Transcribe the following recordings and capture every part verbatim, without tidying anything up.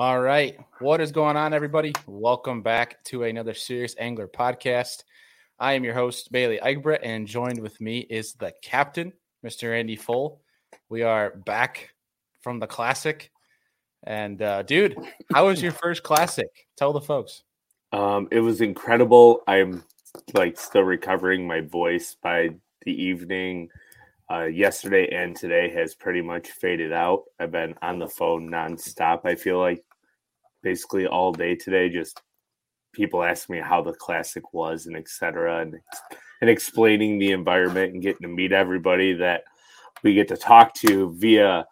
All right. What is going on, everybody? Welcome back to another Serious Angler podcast. I am your host, Bailey Eichbrandt, and joined with me is the captain, Mister Andy Foal. We are back from the classic. And, uh, dude, how was your first classic? Tell the folks. Um, it was incredible. I'm, like, still recovering my voice by the evening. Uh, yesterday and today has pretty much faded out. I've been on the phone nonstop. I feel like basically all day today, just people asking me how the classic was and et cetera, and, and explaining the environment and getting to meet everybody that we get to talk to via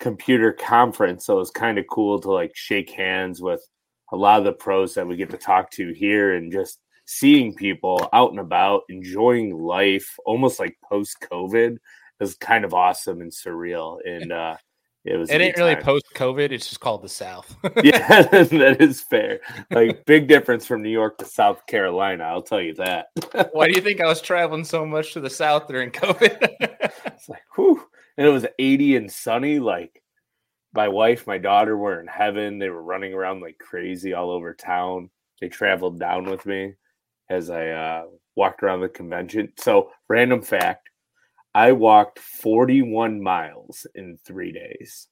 computer conference. So it was kind of cool to like shake hands with a lot of the pros that we get to talk to here and just seeing people out and about, enjoying life, almost like post-COVID, is kind of awesome and surreal. And uh, it was. It ain't really post-COVID. It's just called the South. Yeah, that is fair. Like big difference from New York to South Carolina. I'll tell you that. Why do you think I was traveling so much to the South during COVID? It's like, whew. And it was eighty and sunny. Like my wife, my daughter were in heaven. They were running around like crazy all over town. They traveled down with me as I uh, walked around the convention. So, random fact, I walked forty-one miles in three days.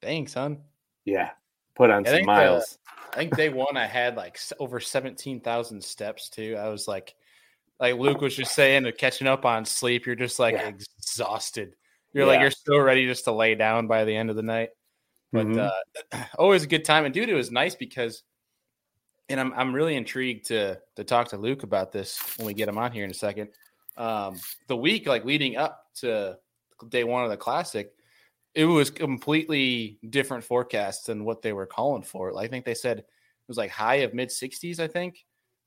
Dang, son. Yeah, put on I some miles. The, I think day one I had like over seventeen thousand steps too. I was like, like Luke was just saying, catching up on sleep. You're just like yeah. exhausted. You're yeah. like, you're so ready just to lay down by the end of the night. But mm-hmm. uh, always a good time. And dude, it was nice because And I'm I'm really intrigued to to talk to Luke about this when we get him on here in a second. Um, the week like leading up to day one of the classic, it was completely different forecasts than what they were calling for. Like, I think they said it was like high of mid sixties. I think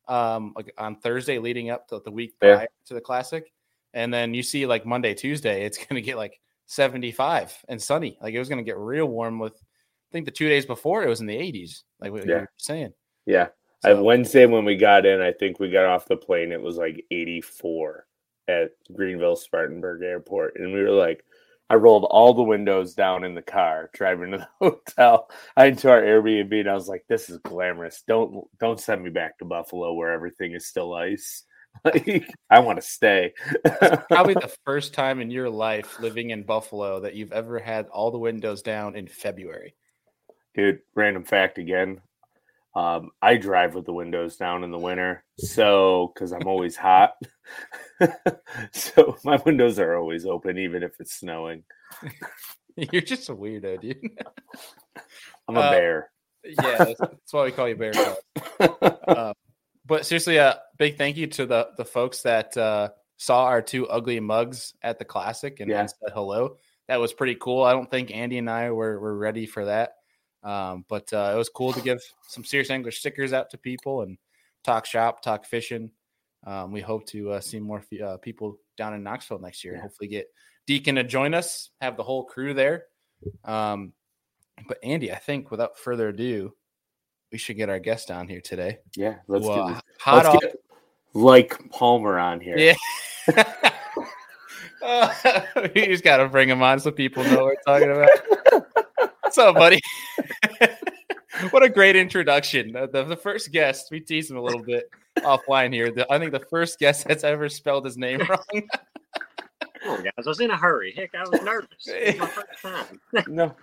um, like on Thursday leading up to the week yeah. prior to the classic, and then you see like Monday, Tuesday, it's going to get like seventy-five and sunny. Like it was going to get real warm. With I think the two days before it was in the eighties. Like what yeah. you were saying. Yeah. So, Wednesday when we got in, I think we got off the plane. It was like eighty-four at Greenville Spartanburg Airport. And we were like, I rolled all the windows down in the car, driving to the hotel, into our Airbnb. And I was like, this is glamorous. Don't don't send me back to Buffalo where everything is still ice. Like, I want to stay. That's probably the first time in your life living in Buffalo that you've ever had all the windows down in February. Dude, random fact again. Um, I drive with the windows down in the winter, so because I'm always hot, so my windows are always open, even if it's snowing. You're just a weirdo, dude. I'm a uh, bear. Yeah, that's, that's why we call you Bear. uh, but seriously, a uh, big thank you to the the folks that uh, saw our two ugly mugs at the classic and, yeah. and said hello. That was pretty cool. I don't think Andy and I were were ready for that. Um, but uh, it was cool to give some Serious Angler stickers out to people and talk shop, talk fishing. Um, we hope to uh, see more f- uh, people down in Knoxville next year and hopefully get Deacon to join us, have the whole crew there. Um, but, Andy, I think without further ado, we should get our guest on here today. Yeah, let's, well, get, hot let's off- get like Palmer on here. Yeah. uh, you just got to bring him on so people know what we're talking about. What's up, buddy? What a great introduction. The, the, the first guest, we teased him a little bit offline here. The, I think the first guest that's ever spelled his name wrong. Oh, guys, I was in a hurry. Heck, I was nervous. It was my first time. No.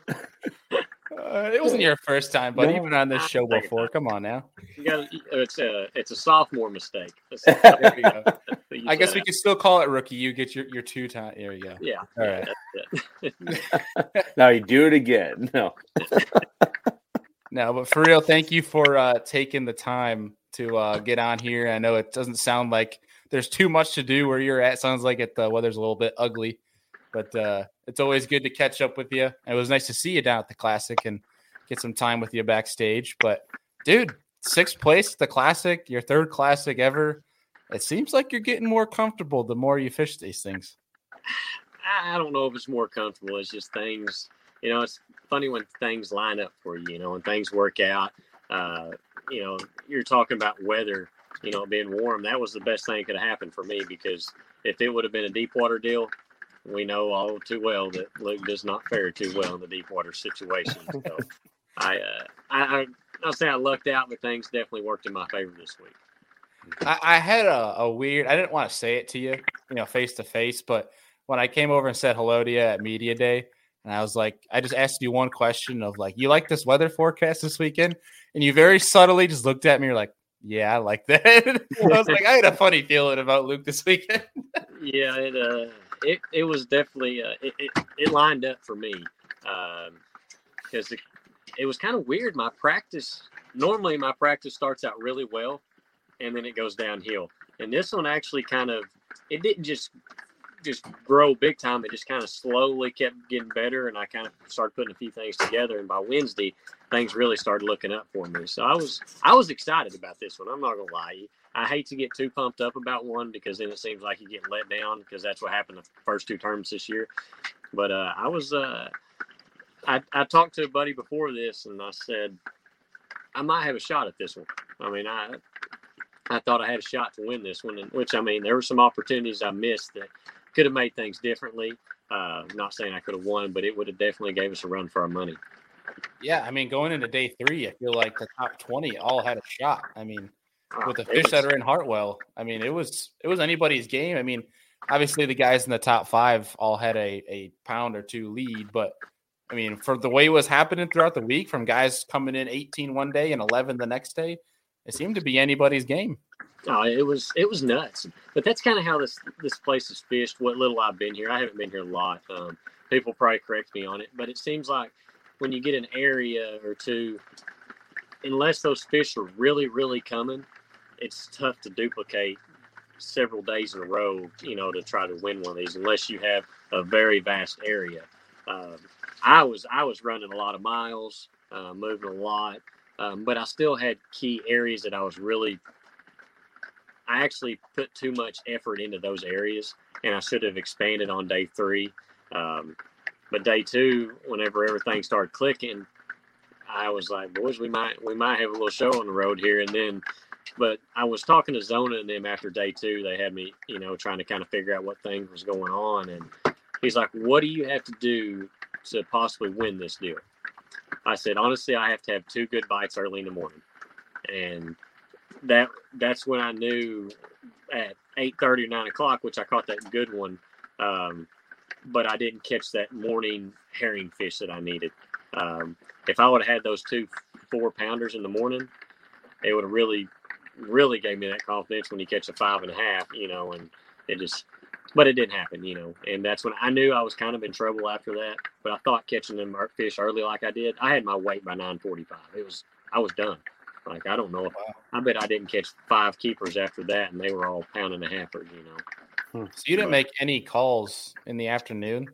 Uh, it wasn't your first time, buddy. No. You've been on this show before. Come on now. You gotta, it's, a, it's a sophomore mistake. There you go. I guess we could still call it rookie. You get your, your two time. There you go. Yeah. All right. Yeah, now you do it again. No. No, but for real, thank you for uh, taking the time to uh, get on here. I know it doesn't sound like there's too much to do where you're at. Sounds like it, the weather's a little bit ugly. But uh, it's always good to catch up with you. It was nice to see you down at the Classic and get some time with you backstage. But, dude, sixth place at the Classic, your third Classic ever. It seems like you're getting more comfortable the more you fish these things. I don't know if it's more comfortable. It's just things, you know, it's funny when things line up for you, you know, when things work out. Uh, you know, you're talking about weather, you know, being warm. That was the best thing that could have happened for me because if it would have been a deep water deal, we know all too well that Luke does not fare too well in the deep water situation. So I, uh, I, I'll say I lucked out, but things definitely worked in my favor this week. I, I had a, a weird, I didn't want to say it to you, you know, face to face, but when I came over and said hello to you at media day, and I was like, I just asked you one question of like, you like this weather forecast this weekend? And you very subtly just looked at me. You're like, yeah, I like that. I was like, I had a funny feeling about Luke this weekend. Yeah, it, uh, it, it was definitely, uh, it, it, it lined up for me. Um, cause it, it was kind of weird. My practice, normally my practice starts out really well and then it goes downhill. And this one actually kind of, it didn't just, just grow big time. It just kind of slowly kept getting better. And I kind of started putting a few things together. And by Wednesday, things really started looking up for me. So I was, I was excited about this one. I'm not going to lie to you. I hate to get too pumped up about one because then it seems like you get let down because that's what happened the first two terms this year. But uh, I was, uh, I, I talked to a buddy before this and I said, I might have a shot at this one. I mean, I, I thought I had a shot to win this one, and, which, I mean, there were some opportunities I missed that could have made things differently. Uh, not saying I could have won, but it would have definitely gave us a run for our money. Yeah, I mean, going into day three, I feel like the top twenty all had a shot. I mean, oh, with the fish was... that are in Hartwell, I mean, it was it was anybody's game. I mean, obviously the guys in the top five all had a, a pound or two lead, but, I mean, for the way it was happening throughout the week, from guys coming in eighteen one day and eleven the next day, it seemed to be anybody's game. Oh, it was it was nuts. But that's kind of how this this place is fished, what little I've been here. I haven't been here a lot. Um, people probably correct me on it. But it seems like when you get an area or two, unless those fish are really, really coming, it's tough to duplicate several days in a row, you know, to try to win one of these unless you have a very vast area. Um, I was I was running a lot of miles, uh, moving a lot. Um, but I still had key areas that I was really – I actually put too much effort into those areas, and I should have expanded on day three. Um, but day two, whenever everything started clicking, I was like, boys, we might we might have a little show on the road here. And then – but I was talking to Zona and them after day two. They had me, you know, trying to kind of figure out what thing was going on. And he's like, what do you have to do to possibly win this deal? I said, honestly, I have to have two good bites early in the morning. And that that's when I knew at eight thirty or nine o'clock, which I caught that good one, um, but I didn't catch that morning herring fish that I needed. Um, if I would have had those two four-pounders in the morning, it would have really, really gave me that confidence when you catch a five and a half, you know, and it just – but it didn't happen, you know, and that's when I knew I was kind of in trouble after that. But I thought catching them fish early like I did, I had my weight by nine forty-five. It was, I was done. Like, I don't know. If, wow. I bet I didn't catch five keepers after that, and they were all pound and a halfers, you know. So you didn't but, make any calls in the afternoon?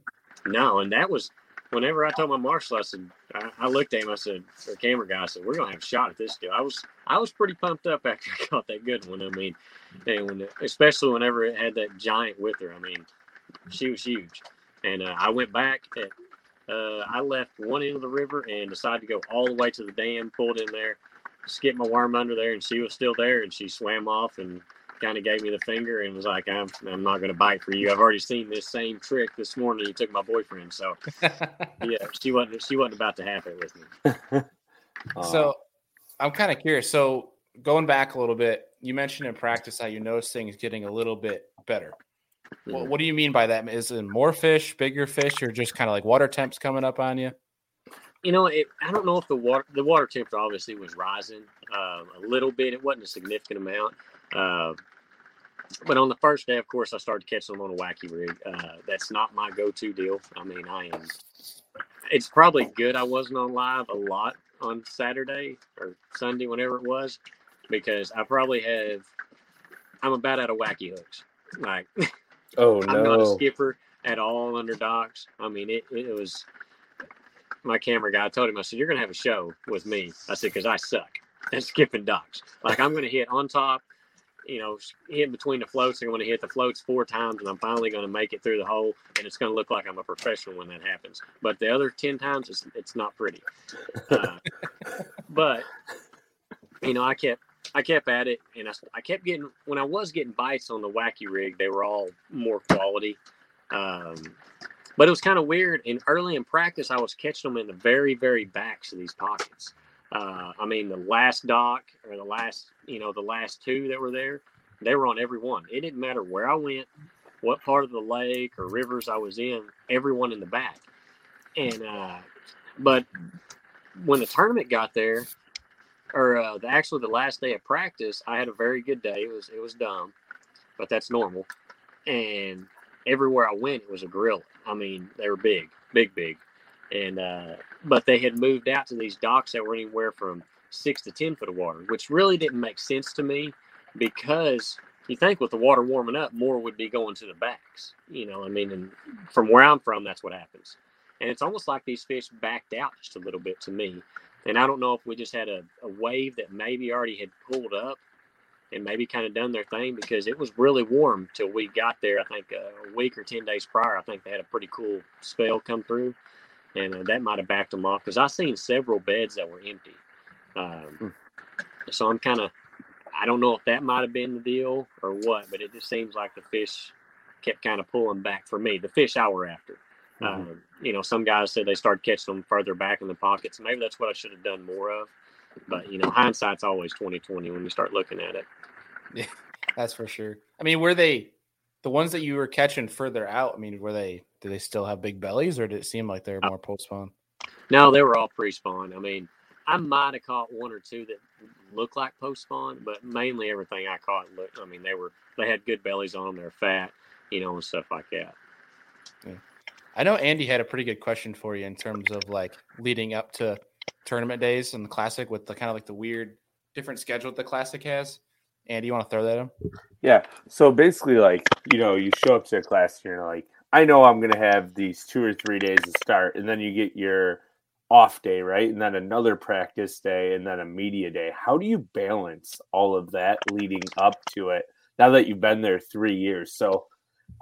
No, and that was whenever I told my marshal, I said, I, I looked at him, I said, the camera guy, I said, we're going to have a shot at this deal. I was I was pretty pumped up after I caught that good one. I mean, and when, especially whenever it had that giant with her. I mean, she was huge. And uh, I went back. At, uh, I left one end of the river and decided to go all the way to the dam, pulled in there, skipped my worm under there, and she was still there. And she swam off and kind of gave me the finger and was like, I'm, I'm not going to bite for you. I've already seen this same trick this morning. You took my boyfriend. So, yeah, she wasn't she wasn't about to have it with me. So, I'm kind of curious. So, going back a little bit, you mentioned in practice how you notice things getting a little bit better. Yeah. Well, what do you mean by that? Is it more fish, bigger fish, or just kind of like water temps coming up on you? You know, it, I don't know if the water the water temperature obviously was rising uh, a little bit. It wasn't a significant amount. Uh, but on the first day, of course, I started catching them on a wacky rig. Uh, that's not my go-to deal. I mean, I am. It's probably good I wasn't on live a lot on Saturday or Sunday, whenever it was, because I probably have. I'm about out of wacky hooks. Like, oh no, I'm not a skipper at all under docks. I mean, it it was. My camera guy, I told him, I said, you're gonna have a show with me. I said, because I suck at skipping docks. Like, I'm gonna hit on top. You know, hit between the floats. I'm going to hit the floats four times, and I'm finally going to make it through the hole, and it's going to look like I'm a professional when that happens. But the other ten times, it's, it's not pretty. Uh, but, you know, I kept I kept at it, and I, I kept getting – when I was getting bites on the wacky rig, they were all more quality. Um, But it was kind of weird. And early in practice, I was catching them in the very, very backs of these pockets. Uh, I mean, the last dock or the last, you know, the last two that were there, they were on every one. It didn't matter where I went, what part of the lake or rivers I was in, everyone in the back. And, uh, but when the tournament got there, or uh, the, actually the last day of practice, I had a very good day. It was, it was dumb, but that's normal. And everywhere I went, it was a gorilla. I mean, they were big, big, big. And, uh, but they had moved out to these docks that were anywhere from six to ten foot of water, which really didn't make sense to me, because you think with the water warming up, more would be going to the backs, you know, I mean, and from where I'm from, that's what happens. And it's almost like these fish backed out just a little bit to me. And I don't know if we just had a, a wave that maybe already had pulled up and maybe kind of done their thing, because it was really warm till we got there. I think a week or ten days prior, I think they had a pretty cool spell come through. And uh, that might have backed them off, because I seen several beds that were empty. Um, so I'm kind of, I don't know if that might have been the deal or what, but it just seems like the fish kept kind of pulling back for me, the fish I were after. Mm-hmm. Uh, you know, some guys said they started catching them further back in the pockets. Maybe that's what I should have done more of. But, you know, hindsight's always twenty twenty when you start looking at it. Yeah, that's for sure. I mean, were they, the ones that you were catching further out, I mean, were they, do they still have big bellies, or did it seem like they were more post-spawn? No, they were all pre-spawn. I mean, I might have caught one or two that looked like post-spawn, but mainly everything I caught looked, I mean, they were, they had good bellies on them. They're fat, you know, and stuff like that. Yeah. I know Andy had a pretty good question for you in terms of like leading up to tournament days and the Classic, with the kind of like the weird different schedule that the Classic has. Andy, you want to throw that in? Yeah. So basically, like, you know, you show up to a Classic and you're like, I know I'm going to have these two or three days to start, and then you get your off day, right? And then another practice day, and then a media day. How do you balance all of that leading up to it now that you've been there three years? So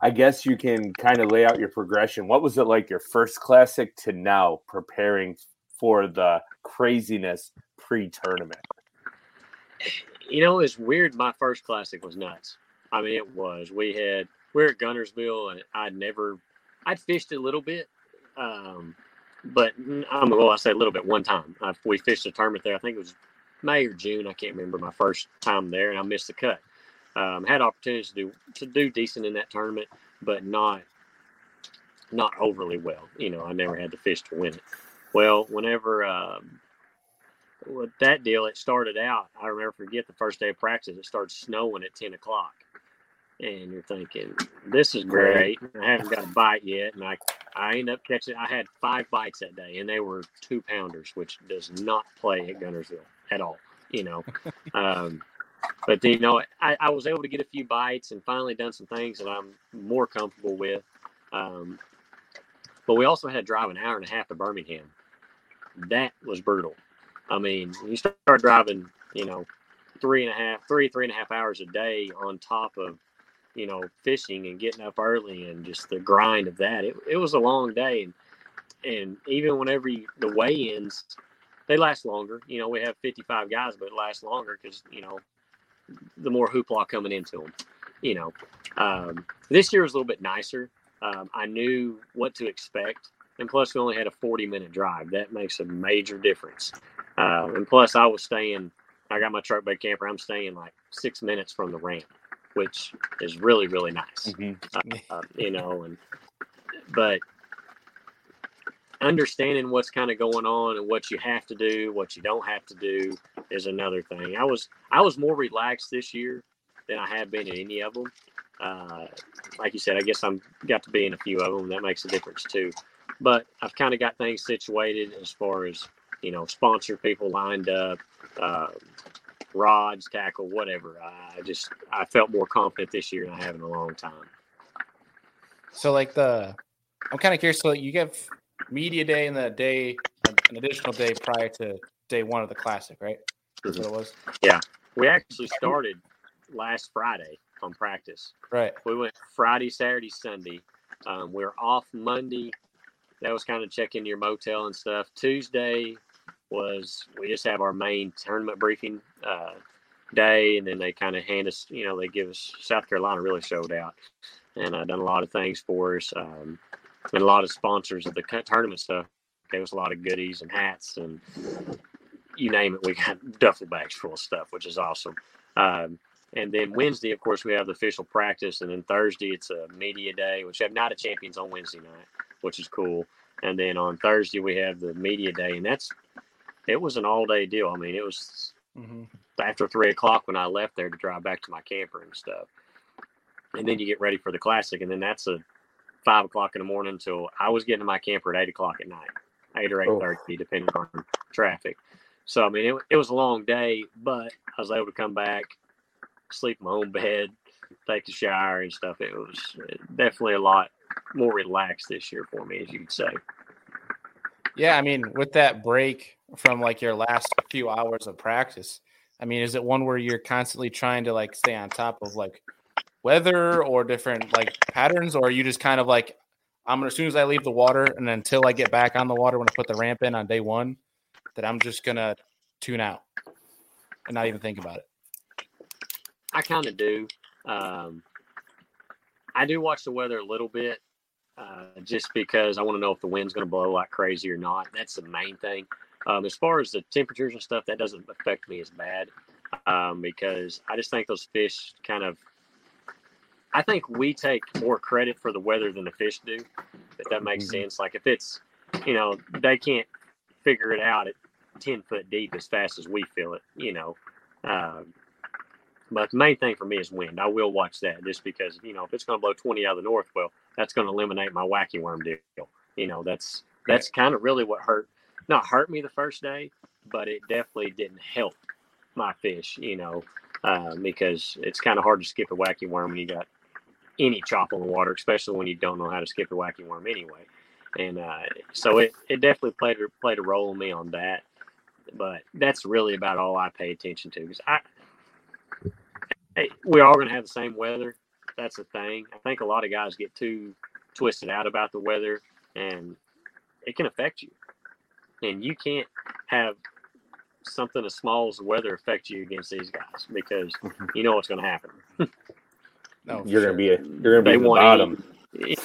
I guess you can kind of lay out your progression. What was it like your first Classic to now, preparing for the craziness pre-tournament? You know, it's weird. My first Classic was nuts. I mean, it was. We had... We we're at Guntersville, and I'd never, I'd fished a little bit, um, but I'm well, I say a little bit one time. I, we fished a tournament there. I think it was May or June. I can't remember my first time there, and I missed the cut. Um, had opportunities to do to do decent in that tournament, but not not overly well. You know, I never had the fish to win it. Well, whenever um, with that deal, it started out. I remember forget the first day of practice. It started snowing at ten o'clock. And you're thinking, this is great. I haven't got a bite yet. And I, I end up catching, I had five bites that day, and they were two pounders, which does not play at Guntersville at all, you know. um, but, you know, I, I was able to get a few bites and finally done some things that I'm more comfortable with. Um, but we also had to drive an hour and a half to Birmingham. That was brutal. I mean, you start driving, you know, three and a half, three, three and a half hours a day on top of, you know, fishing and getting up early and just the grind of that. It it was a long day. And, and even whenever you, the weigh-ins, they last longer. You know, we have fifty-five guys, but it lasts longer because, you know, the more hoopla coming into them, you know. Um, this year was a little bit nicer. Um, I knew what to expect. And plus, we only had a forty-minute drive. That makes a major difference. Uh, and plus, I was staying, I got my truck bed camper. I'm staying like six minutes from the ramp, which is really, really nice, mm-hmm. uh, you know, and, but understanding what's kind of going on and what you have to do, what you don't have to do is another thing. I was, I was more relaxed this year than I have been in any of them. Uh, like you said, I guess I'm got to be in a few of them. That makes a difference too, but I've kind of got things situated as far as, you know, sponsor people lined up, uh, rods, tackle, whatever. I just I felt more confident this year than I have in a long time. So, like the, I'm kind of curious. So, you have media day and the day, an additional day prior to day one of the Classic, right? That's mm-hmm. what it was. Yeah, we actually started last Friday on practice. Right. We went Friday, Saturday, Sunday. Um, we were off Monday. That was kind of checking your motel and stuff. Tuesday was we just have our main tournament briefing uh, day, and then they kind of hand us, you know, they give us, South Carolina really showed out and uh, done a lot of things for us. Um, and a lot of sponsors of the tournament stuff gave us a lot of goodies and hats and you name it. We got duffel bags full of stuff, which is awesome. Um, and then Wednesday, of course, we have the official practice. And then Thursday, it's a media day, which have Night of Champions on Wednesday night, which is cool. And then on Thursday, we have the media day. And that's, it was an all day deal. I mean, it was mm-hmm. after three o'clock when I left there to drive back to my camper and stuff. And then you get ready for the classic. And then that's a five o'clock in the morning until I was getting to my camper at eight o'clock at night, eight or eight oh. thirty, depending on traffic. So, I mean, it, it was a long day, but I was able to come back, sleep in my own bed, take the shower and stuff. It was definitely a lot more relaxed this year for me, as you'd say. Yeah, I mean, with that break from, like, your last few hours of practice, I mean, is it one where you're constantly trying to, like, stay on top of, like, weather or different, like, patterns? Or are you just kind of like, I'm going to, as soon as I leave the water and until I get back on the water when I put the ramp in on day one, that I'm just going to tune out and not even think about it? I kind of do. Um, I do watch the weather a little bit uh, just because I want to know if the wind's going to blow like crazy or not. That's the main thing. Um, as far as the temperatures and stuff, that doesn't affect me as bad um, because I just think those fish kind of – I think we take more credit for the weather than the fish do, if that makes mm-hmm. sense. Like if it's – you know, they can't figure it out at ten foot deep as fast as we feel it, you know. Um, but the main thing for me is wind. I will watch that just because, you know, if it's going to blow twenty out of the north, well, that's going to eliminate my wacky worm deal. You know, that's that's kind of really what hurt, not hurt me the first day, but it definitely didn't help my fish, you know, uh, because it's kind of hard to skip a wacky worm when you got any chop on the water, especially when you don't know how to skip a wacky worm anyway. And uh, so it, it definitely played played a role in me on that, but that's really about all I pay attention to because I hey, we're all going to have the same weather. That's the thing. I think a lot of guys get too twisted out about the weather, and it can affect you. And you can't have something as small as the weather affect you against these guys because you know what's going to happen. No, you're sure. going to be a, you're going to be at the bottom. Eat,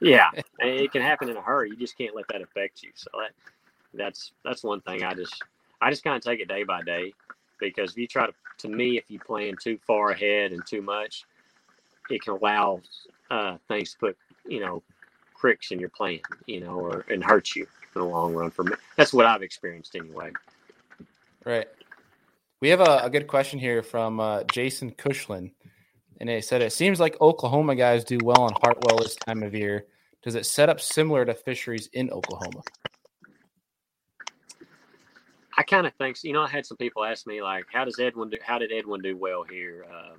Yeah, it can happen in a hurry. You just can't let that affect you. So that, that's that's one thing. I just I just kind of take it day by day because if you try to, to me, if you plan too far ahead and too much, it can allow uh, things to put, you know, cricks in your plan, you know, or and hurt you in the long run. For me, that's what I've experienced anyway. Right. We have a, a good question here from uh, Jason Cushlin. And they said, it seems like Oklahoma guys do well on Hartwell this time of year. Does it set up similar to fisheries in Oklahoma? I kind of think, you know, I had some people ask me, like, how does Edwin do, how did Edwin do well here? Um,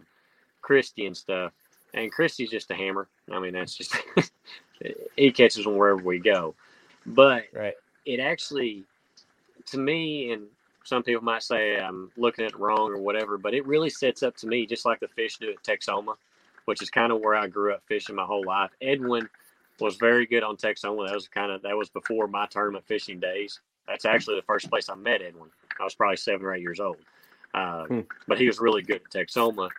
Christy and stuff. And Christy's just a hammer. I mean, that's just, he catches them wherever we go. But right. It actually, to me, and some people might say I'm looking at it wrong or whatever, but it really sets up to me just like the fish do at Texoma, which is kind of where I grew up fishing my whole life. Edwin was very good on Texoma. That was kind of that was before my tournament fishing days. That's actually the first place I met Edwin. I was probably seven or eight years old, um, hmm. but he was really good at Texoma.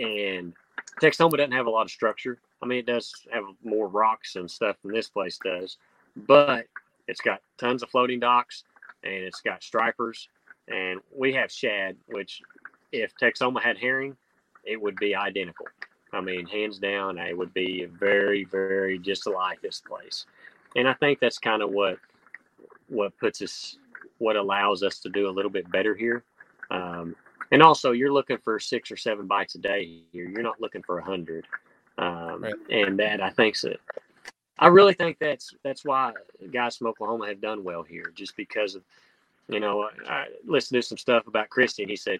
And Texoma doesn't have a lot of structure. I mean, it does have more rocks and stuff than this place does, but it's got tons of floating docks and it's got stripers. And we have shad, which if Texoma had herring, it would be identical. I mean, hands down, it would be very, very just like this place. And I think that's kind of what what puts us, what allows us to do a little bit better here. Um, and also, you're looking for six or seven bites a day here. You're not looking for a hundred. Um, right. And that, I think, so. I really think that's that's why guys from Oklahoma have done well here, just because of. You know, I listened to some stuff about Christy, and he said,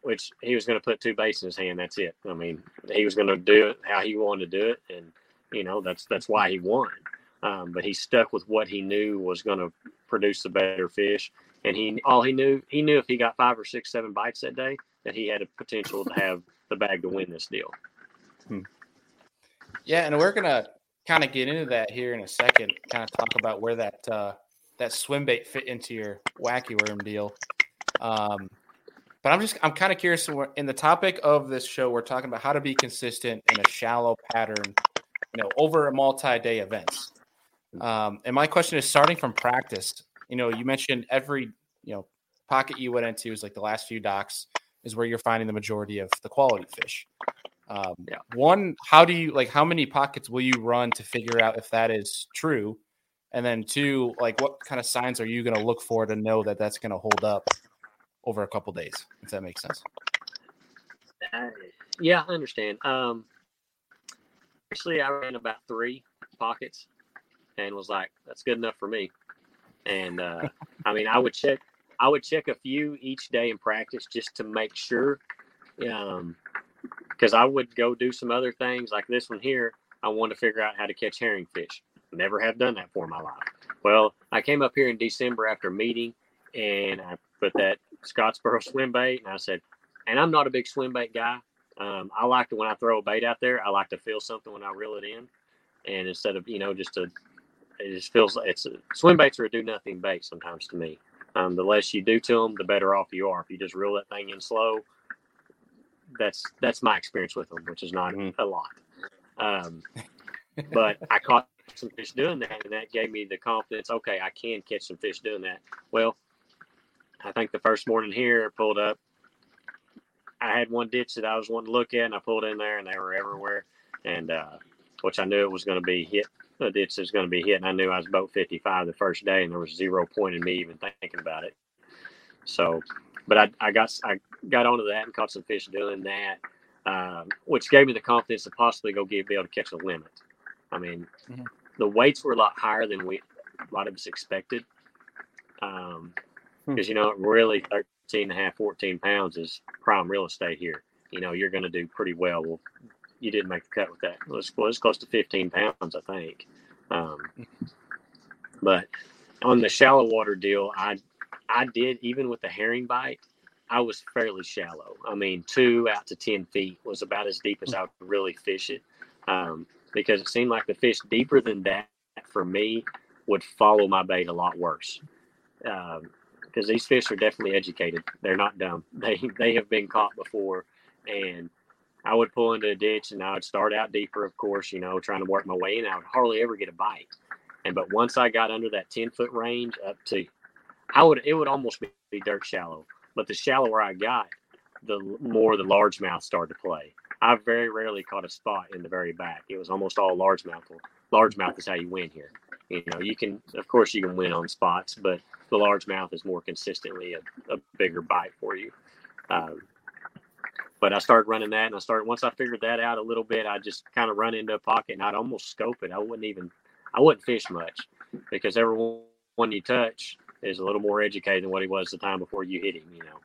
which he was going to put two baits in his hand. That's it. I mean, he was going to do it how he wanted to do it, and you know that's that's why he won. Um, but he stuck with what he knew was going to produce the better fish, and he all he knew he knew if he got five or six, seven bites that day, that he had a potential to have the bag to win this deal. Hmm. Yeah, and we're gonna kind of get into that here in a second. Kind of talk about where that. Uh, that swim bait fit into your wacky worm deal. Um, but I'm just, I'm kind of curious in the topic of this show, we're talking about how to be consistent in a shallow pattern, you know, over multi-day events. Um, and my question is, starting from practice, you know, you mentioned every, you know, pocket you went into is like the last few docks is where you're finding the majority of the quality fish. Um, yeah. One, how do you, like, how many pockets will you run to figure out if that is true? And then two, like, what kind of signs are you going to look for to know that that's going to hold up over a couple days, if that makes sense? Uh, yeah, I understand. Um, actually, I ran about three pockets and was like, that's good enough for me. And, uh, I mean, I would check, I would check a few each day in practice just to make sure, um, because I would go do some other things like this one here. I wanted to figure out how to catch herring fish. Never have done that for my life. Well, I came up here in December after a meeting, and I put that Scottsboro swim bait, and I said, and I'm not a big swim bait guy. Um, I like to, when I throw a bait out there, I like to feel something when I reel it in. And instead of, you know, just a, it just feels, it's a, swim baits are a do-nothing bait sometimes to me. Um, the less you do to them, the better off you are. If you just reel that thing in slow, that's that's my experience with them, which is not mm-hmm. a lot. Um, but I caught some fish doing that, and that gave me the confidence, okay, I can catch some fish doing that. Well, I think the first morning here, I pulled up. I had one ditch that I was wanting to look at, and I pulled in there, and they were everywhere, and uh, which I knew it was going to be hit. The ditch is going to be hit, and I knew I was boat fifty-five the first day, and there was zero point in me even thinking about it. So, but I, I got I got onto that and caught some fish doing that, um, which gave me the confidence to possibly go get be able to catch a limit. I mean, mm-hmm. the weights were a lot higher than we a lot of us expected, because um, hmm. you know, really thirteen and a half, fourteen pounds is prime real estate here. You know, you're going to do pretty well. Well, you didn't make the cut with that. It was, well, it was close to fifteen pounds, I think. Um, but on the shallow water deal, I I did, even with the herring bite, I was fairly shallow. I mean, two out to ten feet was about as deep as I would really fish it, um, because it seemed like the fish deeper than that for me would follow my bait a lot worse. Um, because these fish are definitely educated. They're not dumb. They they have been caught before, and I would pull into a ditch, and I would start out deeper, of course, you know, trying to work my way in. I would hardly ever get a bite. And but once I got under that ten-foot range up to, I would it would almost be, be dirt shallow. But the shallower I got, the more the largemouth started to play. I very rarely caught a spot in the very back. It was almost all largemouth. Largemouth is how you win here. You know, you can, of course, you can win on spots, but the largemouth is more consistently a, a bigger bite for you. Um, But I started running that, and I started once I figured that out a little bit. I just kind of run into a pocket, and I'd almost scope it. I wouldn't even, I wouldn't fish much, because everyone you touch is a little more educated than what he was the time before you hit him, you know.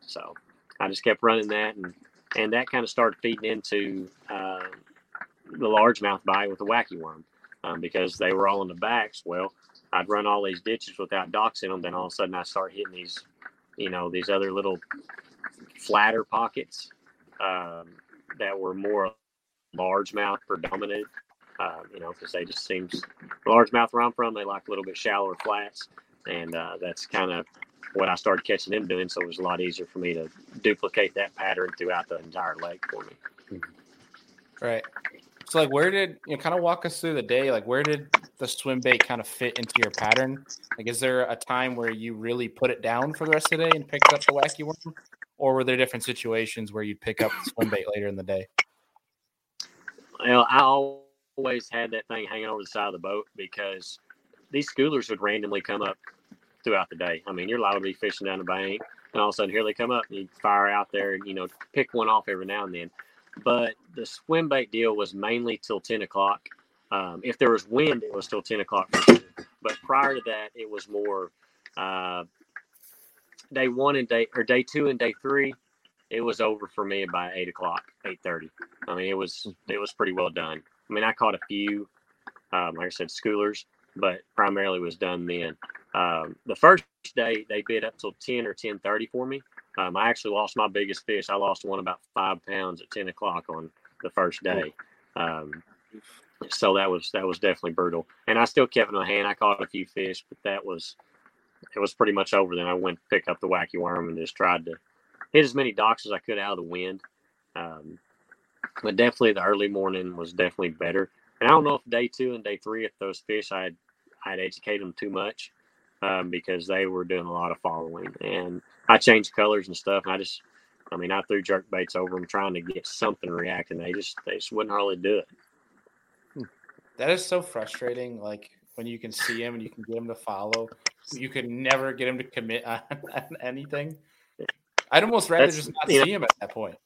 So I just kept running that, and and that kind of started feeding into uh, the largemouth bite with the wacky worm, um, because they were all in the backs. Well, I'd run all these ditches without docks in them, then all of a sudden I start hitting these, you know, these other little flatter pockets. Um, that were more largemouth predominant, uh, you know, because they just seem largemouth where I'm from, they like a little bit shallower flats, and uh, that's kind of what I started catching them doing. So it was a lot easier for me to duplicate that pattern throughout the entire lake for me. Right. So, like, where did you know, kind of walk us through the day? Like, where did the swim bait kind of fit into your pattern? Like, is there a time where you really put it down for the rest of the day and picked up the wacky one? Or were there different situations where you'd pick up the swim bait later in the day? Well, I always had that thing hanging over the side of the boat, because these schoolers would randomly come up throughout the day. I mean, you're liable to be fishing down the bank, and all of a sudden here they come up, and you fire out there and, you know, pick one off every now and then. But the swim bait deal was mainly till ten o'clock. Um, if there was wind, it was till ten o'clock. But prior to that, it was more uh, – day one and day or day two and day three, it was over for me by eight o'clock, eight thirty. I mean, it was it was pretty well done. I mean, I caught a few, um, like I said, schoolers, but primarily was done then. Um, the first day they bid up till ten or ten thirty for me. Um, I actually lost my biggest fish. I lost one about five pounds at ten o'clock on the first day. Um, so that was that was definitely brutal. And I still kept in my hand. I caught a few fish, but that was. It was pretty much over. Then I went to pick up the wacky worm and just tried to hit as many docks as I could out of the wind. Um, but definitely the early morning was definitely better. And I don't know if day two and day three, if those fish I had I'd educate them too much um, because they were doing a lot of following. And I changed colors and stuff. And I just, I mean, I threw jerk baits over them trying to get something reacting. They just, they just wouldn't hardly do it. That is so frustrating. Like when you can see them and you can get them to follow, you can never get them to commit on, on anything. I'd almost rather that's, just not see know, him at that point.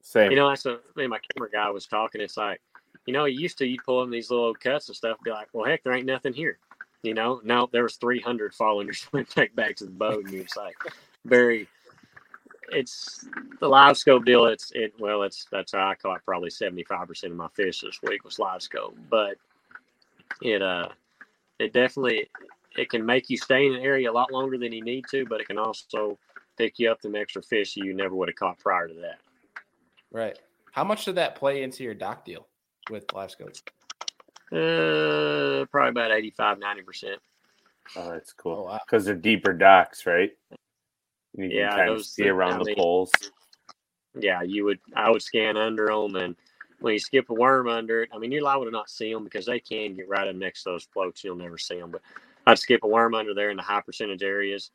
Same. You know, that's what I mean, my camera guy was talking. It's like, you know, he used to, you'd pull in these little cuts and stuff, be like, well, heck, there ain't nothing here. You know, now there was three hundred following your swim tech back to the boat. And it's like very, it's the live scope deal. It's, it well, it's, that's how I caught probably seventy-five percent of my fish this week was live scope. But it, uh, it definitely, it can make you stay in an area a lot longer than you need to, but it can also pick you up some extra fish you never would have caught prior to that. Right. How much did that play into your dock deal with live scope? Uh, probably about eighty-five, ninety percent. Oh, that's cool. Because oh, wow. They're deeper docks, right? You yeah. Can kind those, of see around I the mean, poles. Yeah, you would. I would scan under them, and when you skip a worm under it, I mean, you're liable to not see them because they can get right up next to those floats. You'll never see them. But I'd skip a worm under there in the high percentage areas,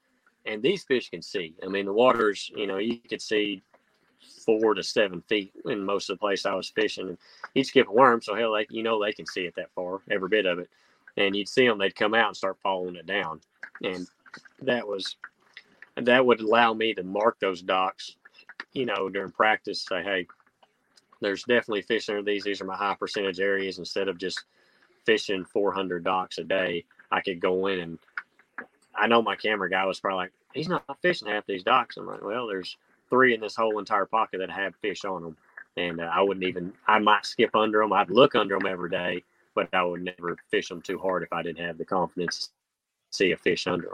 and these fish can see. I mean, the water's, you know, you could see four to seven feet in most of the place I was fishing, and you'd skip a worm, so hell, they, you know, they can see it that far, every bit of it, and you'd see them, they'd come out and start following it down, and that was, that would allow me to mark those docks, you know, during practice, say, hey, there's definitely fish under these, these are my high percentage areas, instead of just fishing four hundred docks a day, I could go in, and I know my camera guy was probably like, he's not fishing half these docks. I'm like, well, there's three in this whole entire pocket that have fish on them, and uh, I wouldn't even, I might skip under them, I'd look under them every day, but I would never fish them too hard if I didn't have the confidence to see a fish under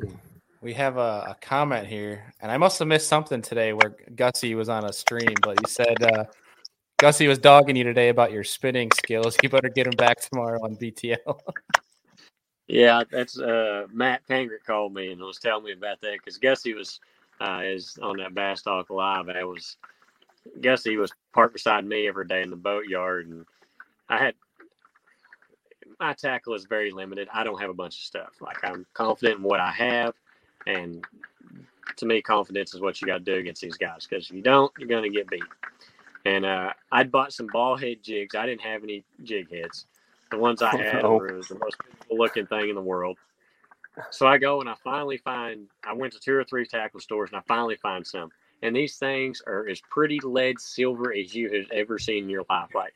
them. We have a, a comment here, and I must have missed something today where Gussie was on a stream, but he said uh, Gussie was dogging you today about your spinning skills, you better get him back tomorrow on B T L. Yeah, that's uh, Matt Pangrath called me and was telling me about that, because Gussie was Uh, is on that Bass Talk Live. I was, Gussie was parked beside me every day in the boatyard, and I had, my tackle is very limited. I don't have a bunch of stuff. Like, I'm confident in what I have, and to me, confidence is what you got to do against these guys, because if you don't, you're going to get beat. And uh, I'd bought some ball head jigs. I didn't have any jig heads. The ones I had oh, no. were the most beautiful looking thing in the world. So I go and I finally find, I went to two or three tackle stores and I finally find some. And these things are as pretty lead silver as you have ever seen in your life. Like,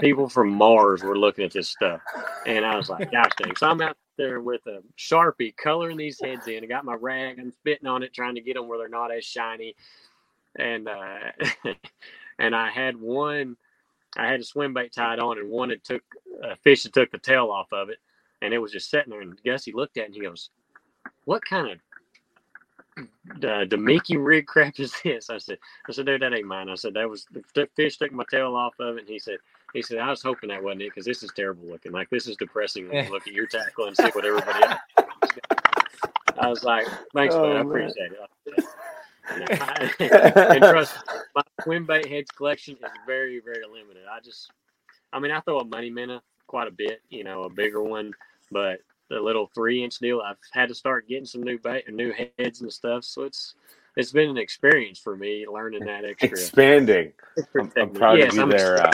people from Mars were looking at this stuff. And I was like, gosh dang. So I'm out there with a Sharpie coloring these heads in. I got my rag. I'm spitting on it, trying to get them where they're not as shiny. And, uh, and I had one, I had a swim bait tied on and one that took, a fish that took the tail off of it. And it was just sitting there, and Gussie looked at it, and he goes, what kind of uh, D'Amici rig crap is this? I said, I said, dude, that ain't mine. I said, that was, the fish took my tail off of it, and he said, he said, I was hoping that wasn't it, because this is terrible looking. Like, this is depressing when you look at your tackle and see what everybody else is doing. I was like, thanks, oh, man, I appreciate it. And trust me, my swim bait heads collection is very, very limited. I just, I mean, I throw a money minnow quite a bit, you know, a bigger one, but the little three-inch deal, I've had to start getting some new bait, new heads and stuff. So it's it's been an experience for me learning that extra. Expanding. I'm, I'm proud yes, of you there. Uh,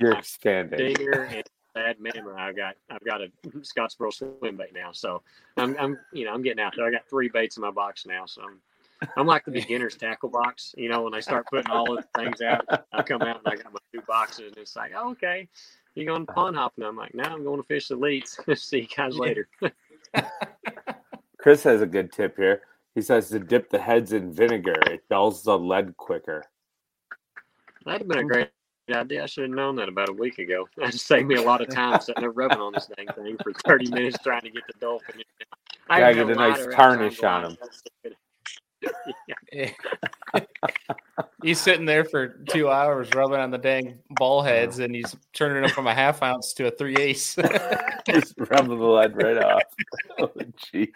you're expanding. Dinger and Bad Mama. I've got I've got a Scottsboro swim bait now, so I'm I'm you know I'm getting out there. I got three baits in my box now, so I'm I'm like the beginner's tackle box. You know, when I start putting all of the things out, I come out and I got my two boxes, and it's like, oh, okay. You're going to pond hopping. I'm like, no, I'm going to fish the leads. See you guys later. Chris has a good tip here. He says to dip the heads in vinegar. It dulls the lead quicker. That'd have been a great idea. I should have known that about a week ago. That saved me a lot of time sitting there rubbing on this dang thing for thirty minutes trying to get the dolphin. I got to get a nice tarnish on him. He's sitting there for two hours rubbing on the dang ball heads, and he's turning them from a half ounce to a three eighths. Just rubbing the lead right off. Oh, jeez.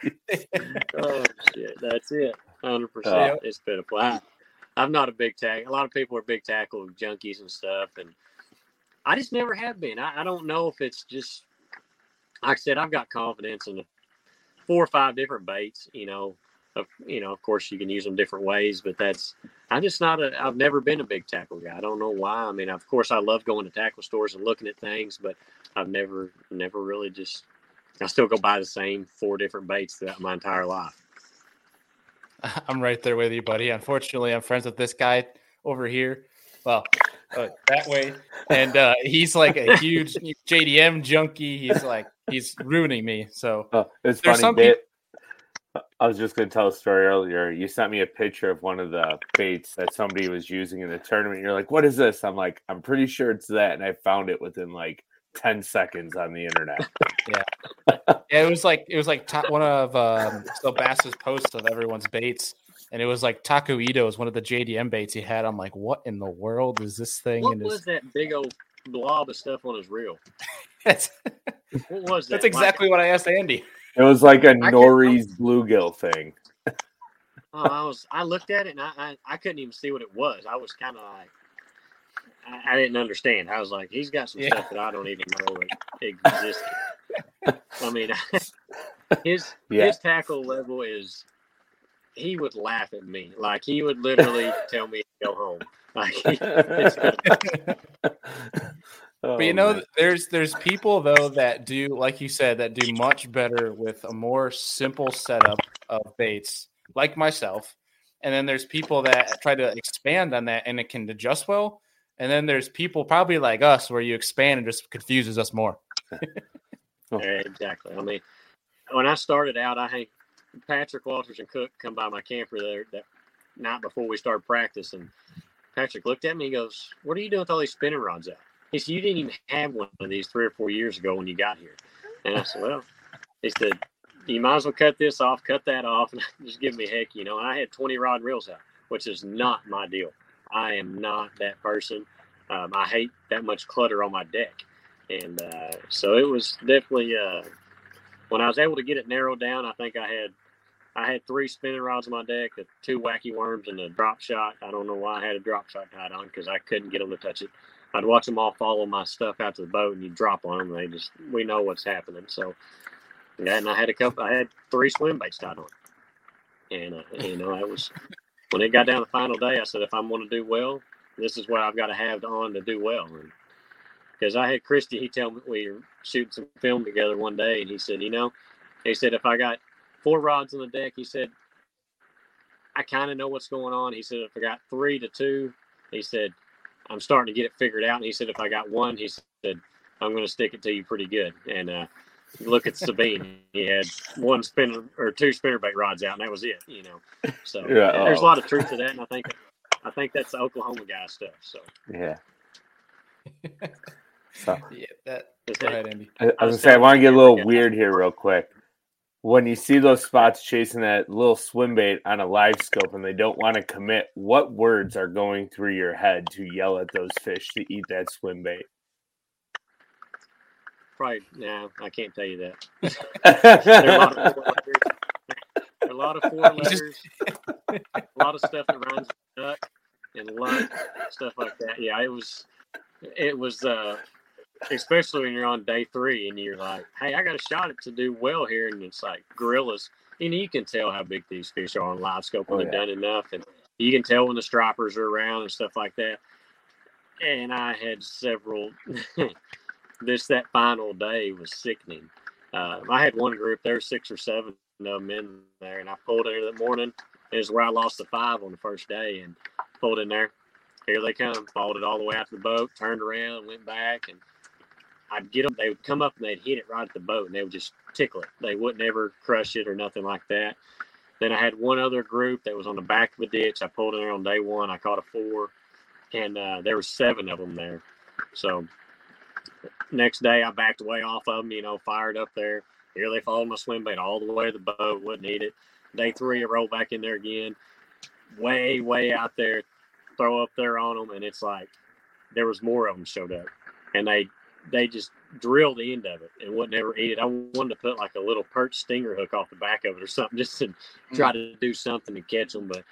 Oh, shit. That's it. one hundred percent. Oh. It's been a blast. I'm not a big tackle. A lot of people are big tackle junkies and stuff, and I just never have been. I, I don't know if it's just like I said, I've got confidence in four or five different baits, you know, of, you know, of course you can use them different ways, but that's, I'm just not a, I've never been a big tackle guy. I don't know why. I mean, of course I love going to tackle stores and looking at things, but I've never, never really just, I still go buy the same four different baits throughout my entire life. I'm right there with you, buddy. Unfortunately, I'm friends with this guy over here. Well, uh, that way. And uh, he's like a huge J D M junkie. He's like, he's ruining me. So oh, it's there's funny. Some people- I was just going to tell a story earlier. You sent me a picture of one of the baits that somebody was using in the tournament. You're like, what is this? I'm like, I'm pretty sure it's that. And I found it within like ten seconds on the internet. Yeah. yeah it was like, it was like top, one of um, so Bass's posts of everyone's baits. And it was like Taku Ito is one of the J D M baits he had. I'm like, what in the world is this thing? What was his... that big old blob of stuff on his reel? that's... What was that? That's exactly what I asked Andy. It was like a Nori's bluegill thing. oh, I was. I looked at it and I, I, I couldn't even see what it was. I was kind of like, I, I didn't understand. I was like, he's got some yeah. stuff that I don't even know exists. I mean, his yeah. his tackle level is. He would laugh at me. Like he would literally tell me to go home. Like. He, it's But you know, there's there's people though that do, like you said, that do much better with a more simple setup of baits, like myself. And then there's people that try to expand on that and it can adjust well. And then there's people probably like us where you expand and just confuses us more. Exactly. I mean, when I started out, I had Patrick Walters and Cook come by my camper there that night before we started practice, and Patrick looked at me and goes, "What are you doing with all these spinning rods out?" He said, "You didn't even have one of these three or four years ago when you got here." And I said, well, he said, "You might as well cut this off, cut that off, and just give me heck, you know." And I had twenty rod reels out, which is not my deal. I am not that person. Um, I hate that much clutter on my deck. And uh, so it was definitely, uh, when I was able to get it narrowed down, I think I had I had three spinning rods on my deck, the two wacky worms, and a drop shot. I don't know why I had a drop shot tied on because I couldn't get them to touch it. I'd watch them all follow my stuff out to the boat, and you drop on them. They just, we know what's happening. So, yeah, and I had a couple, I had three swim baits tied on. And, uh, you know, I was, when it got down the final day, I said, if I'm going to do well, this is what I've got to have on to do well. And because I had Christy, he told me, we were shooting some film together one day, and he said, you know, he said, if I got four rods on the deck, he said, I kind of know what's going on. He said, if I got three to two, he said, I'm starting to get it figured out. And he said, if I got one, he said, I'm going to stick it to you pretty good. And uh, look at Sabine. He had one spinner or two spinnerbait rods out, and that was it, you know. So yeah, oh. there's a lot of truth to that, and I think I think that's the Oklahoma guy stuff. So yeah. so, yeah that, go ahead, Andy. I, I was going to say, I want to get a little weird here real quick. When you see those spots chasing that little swim bait on a live scope and they don't want to commit, what words are going through your head to yell at those fish to eat that swim bait? Probably, no, I can't tell you that. there are a lot of four letters. There are a lot of four letters. A lot of stuff that rhymes with duck and luck, stuff like that. Yeah, it was, it was, uh, especially when you're on day three and you're like, hey, I got a shot at to do well here. And it's like gorillas. And you can tell how big these fish are on live scope when oh, they've yeah. done enough. And you can tell when the stripers are around and stuff like that. And I had several. this, that final day was sickening. Uh, I had one group, there were six or seven of them in there. And I pulled in there that morning. It was where I lost the five on the first day and pulled in there. Here they come. Followed it all the way out to the boat, turned around, went back, and I'd get them, they would come up and they'd hit it right at the boat and they would just tickle it. They wouldn't ever crush it or nothing like that. Then I had one other group that was on the back of a ditch. I pulled in there on day one. I caught a four, and uh, there were seven of them there. So next day I backed way off of them, you know, fired up there. Here they followed my swim bait all the way to the boat, wouldn't eat it. Day three, I rolled back in there again, way, way out there, throw up there on them, and it's like there was more of them showed up. And they they just drilled the end of it and wouldn't ever eat it. I wanted to put like a little perch stinger hook off the back of it or something just to try to do something to catch them, but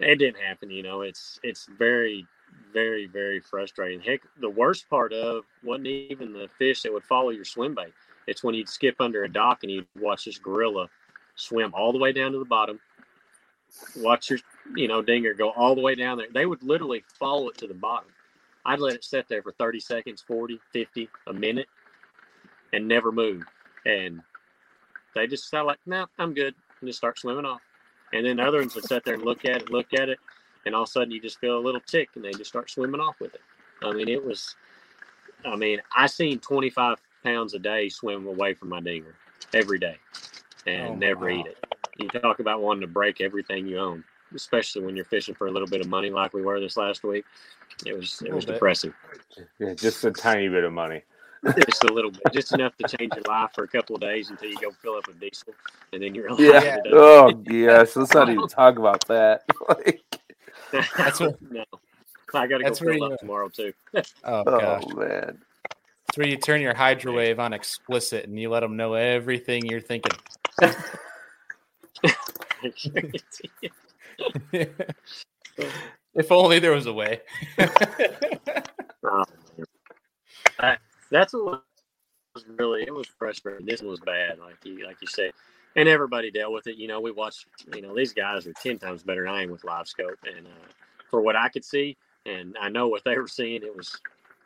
it didn't happen. You know, it's, it's very, very, very frustrating. Heck, the worst part of wasn't even the fish that would follow your swim bait. It's when you'd skip under a dock and you'd watch this gorilla swim all the way down to the bottom. Watch your, you know, dinger go all the way down there. They would literally follow it to the bottom. I'd let it sit there for thirty seconds, forty, fifty, a minute, and never move. And they just sound like, no, nah, I'm good, and just start swimming off. And then the other ones would sit there and look at it, look at it, and all of a sudden you just feel a little tick, and they just start swimming off with it. I mean, it was, I mean, I seen twenty-five pounds a day swim away from my dinger every day and oh, never wow. eat it. You talk about wanting to break everything you own, especially when you're fishing for a little bit of money like we were this last week. It was it was bit. depressing. Yeah, just a tiny bit of money. Just a little bit. Just enough to change your life for a couple of days until you go fill up with diesel, and then you're yeah. It up. Oh, yes. Let's not even talk about that. Like, that's what, no. I got to go fill up tomorrow, too. Oh, gosh. Oh, man. That's where you turn your hydrowave on explicit, and you let them know everything you're thinking. If only there was a way. um, I, that's what was really it was frustrating. This one was bad, like you like you said, and everybody dealt with it. You know, we watched. You know, these guys are ten times better than I am with live scope, and uh, for what I could see, and I know what they were seeing, it was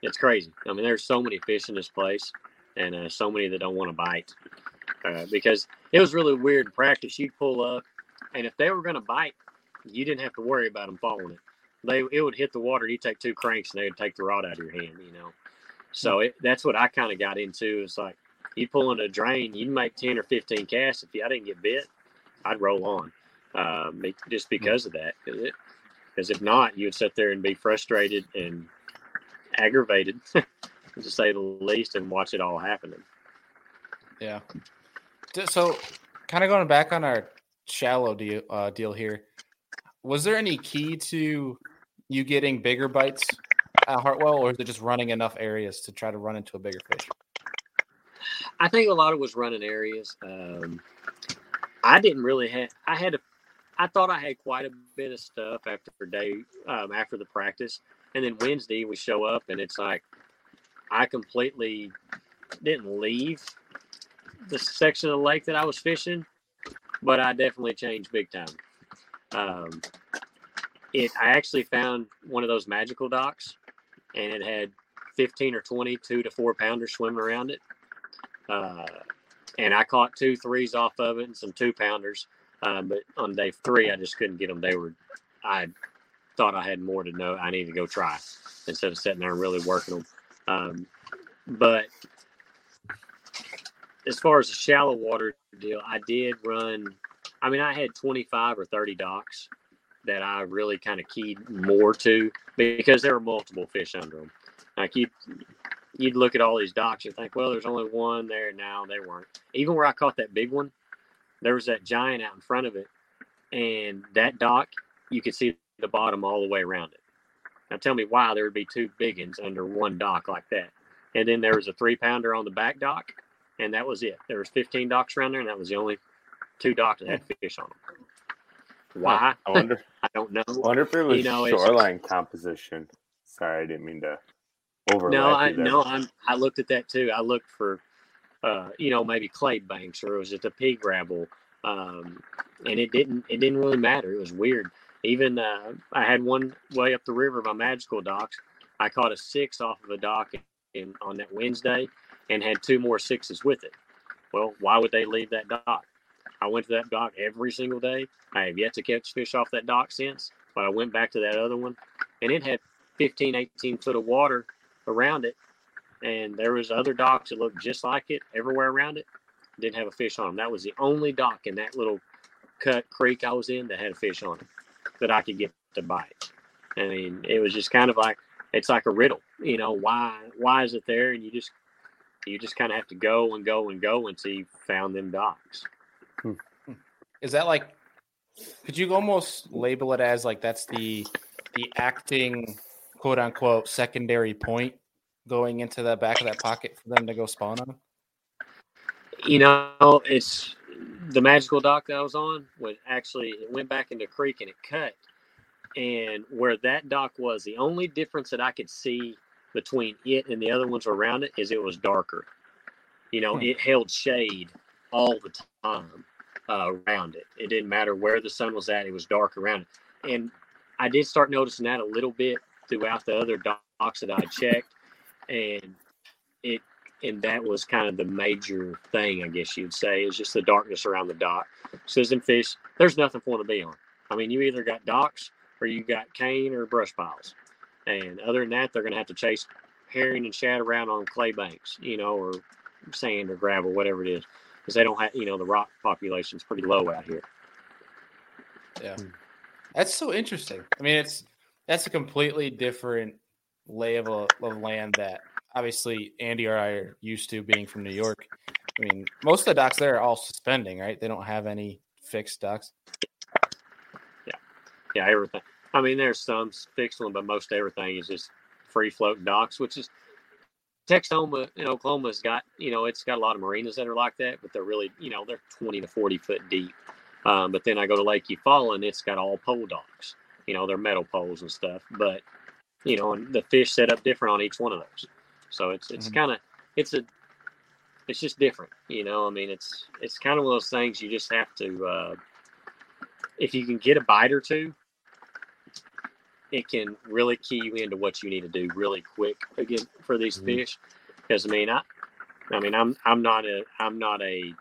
it's crazy. I mean, there's so many fish in this place, and uh, so many that don't want to bite. Uh, because it was really weird in practice. You'd pull up, and if they were going to bite, you didn't have to worry about them following it. They It would hit the water, and you'd take two cranks, and they would take the rod out of your hand, you know. So it, that's what I kind of got into. It's like you'd pull into a drain, you'd make ten or fifteen casts. If I didn't get bit, I'd roll on um, just because of that. Because if not, you would sit there and be frustrated and aggravated, to say the least, and watch it all happening. Yeah. So, kind of going back on our shallow deal, uh, deal here, was there any key to you getting bigger bites at Hartwell, or is it just running enough areas to try to run into a bigger fish? I think a lot of it was running areas. Um, I didn't really have – I had a, I thought I had quite a bit of stuff after day um, after the practice, and then Wednesday we show up, and it's like I completely didn't leave – the section of the lake that I was fishing, but I definitely changed big time. Um, it I actually found one of those magical docks, and it had fifteen or twenty two to four pounders swimming around it. Uh, and I caught two threes off of it and some two pounders. Um, but on day three, I just couldn't get them. They were, I thought I had more to know. I needed to go try instead of sitting there and really working them. Um, but as far as the shallow water deal, I did run – I mean, I had twenty-five or thirty docks that I really kind of keyed more to because there were multiple fish under them. Like, you'd, you'd look at all these docks and think, well, there's only one there. No, they weren't. Even where I caught that big one, there was that giant out in front of it, and that dock, you could see the bottom all the way around it. Now, tell me why there would be two big ones under one dock like that. And then there was a three-pounder on the back dock. And that was it. There was fifteen docks around there, and that was the only two docks that had fish on them. Why? I wonder. I don't know. I wonder if it was you know, shoreline composition. Sorry, I didn't mean to overlap. No, I there. no, I'm, I looked at that too. I looked for, uh, you know, maybe clay banks, or it was just a pea gravel, um, and it didn't. It didn't really matter. It was weird. Even uh, I had one way up the river, my magical docks. I caught a six off of a dock in, on that Wednesday. And had two more sixes with it. Well, why would they leave that dock? I went to that dock every single day. I have yet to catch fish off that dock since, but I went back to that other one, and it had fifteen, eighteen foot of water around it, and there was other docks that looked just like it everywhere around it. Didn't have a fish on them. That was the only dock in that little cut creek I was in that had a fish on it that I could get to bite. I mean, it was just kind of like, it's like a riddle. You know, why, why is it there? And you just You just kind of have to go and go and go until you found them docks. Is that like, could you almost label it as like that's the the acting, quote unquote, secondary point going into the back of that pocket for them to go spawn on? You know, it's the magical dock that I was on when actually it went back into the creek and it cut. And where that dock was, the only difference that I could see between it and the other ones around it is it was darker. You know, it held shade all the time uh, around it. It didn't matter where the sun was at. It was dark around it. And I did start noticing that a little bit throughout the other docks that I checked. And it and that was kind of the major thing, I guess you'd say, is just the darkness around the dock. Sizzling fish, there's nothing for them to be on. I mean, you either got docks or you got cane or brush piles. And other than that, they're going to have to chase herring and shad around on clay banks, you know, or sand or gravel, whatever it is, because they don't have, you know, the rock population is pretty low out here. Yeah. That's so interesting. I mean, it's, that's a completely different lay of, a, of land that obviously Andy or I are used to, being from New York. I mean, most of the docks there are all suspending, right? They don't have any fixed docks. Yeah. Yeah. Everything. I mean, there's some fixed ones, but most everything is just free float docks, which is Texoma in Oklahoma's got, you know, it's got a lot of marinas that are like that, but they're really, you know, they're twenty to forty foot deep. Um, but then I go to Lake Eufaula and it's got all pole docks, you know, they're metal poles and stuff, but you know, and the fish set up different on each one of those. So it's, it's mm-hmm. kind of, it's a, it's just different, you know, I mean, it's, it's kind of one of those things you just have to, uh, if you can get a bite or two, it can really key you into what you need to do really quick again for these mm-hmm. fish. Because I mean, I, I mean, I'm I'm not a I'm not a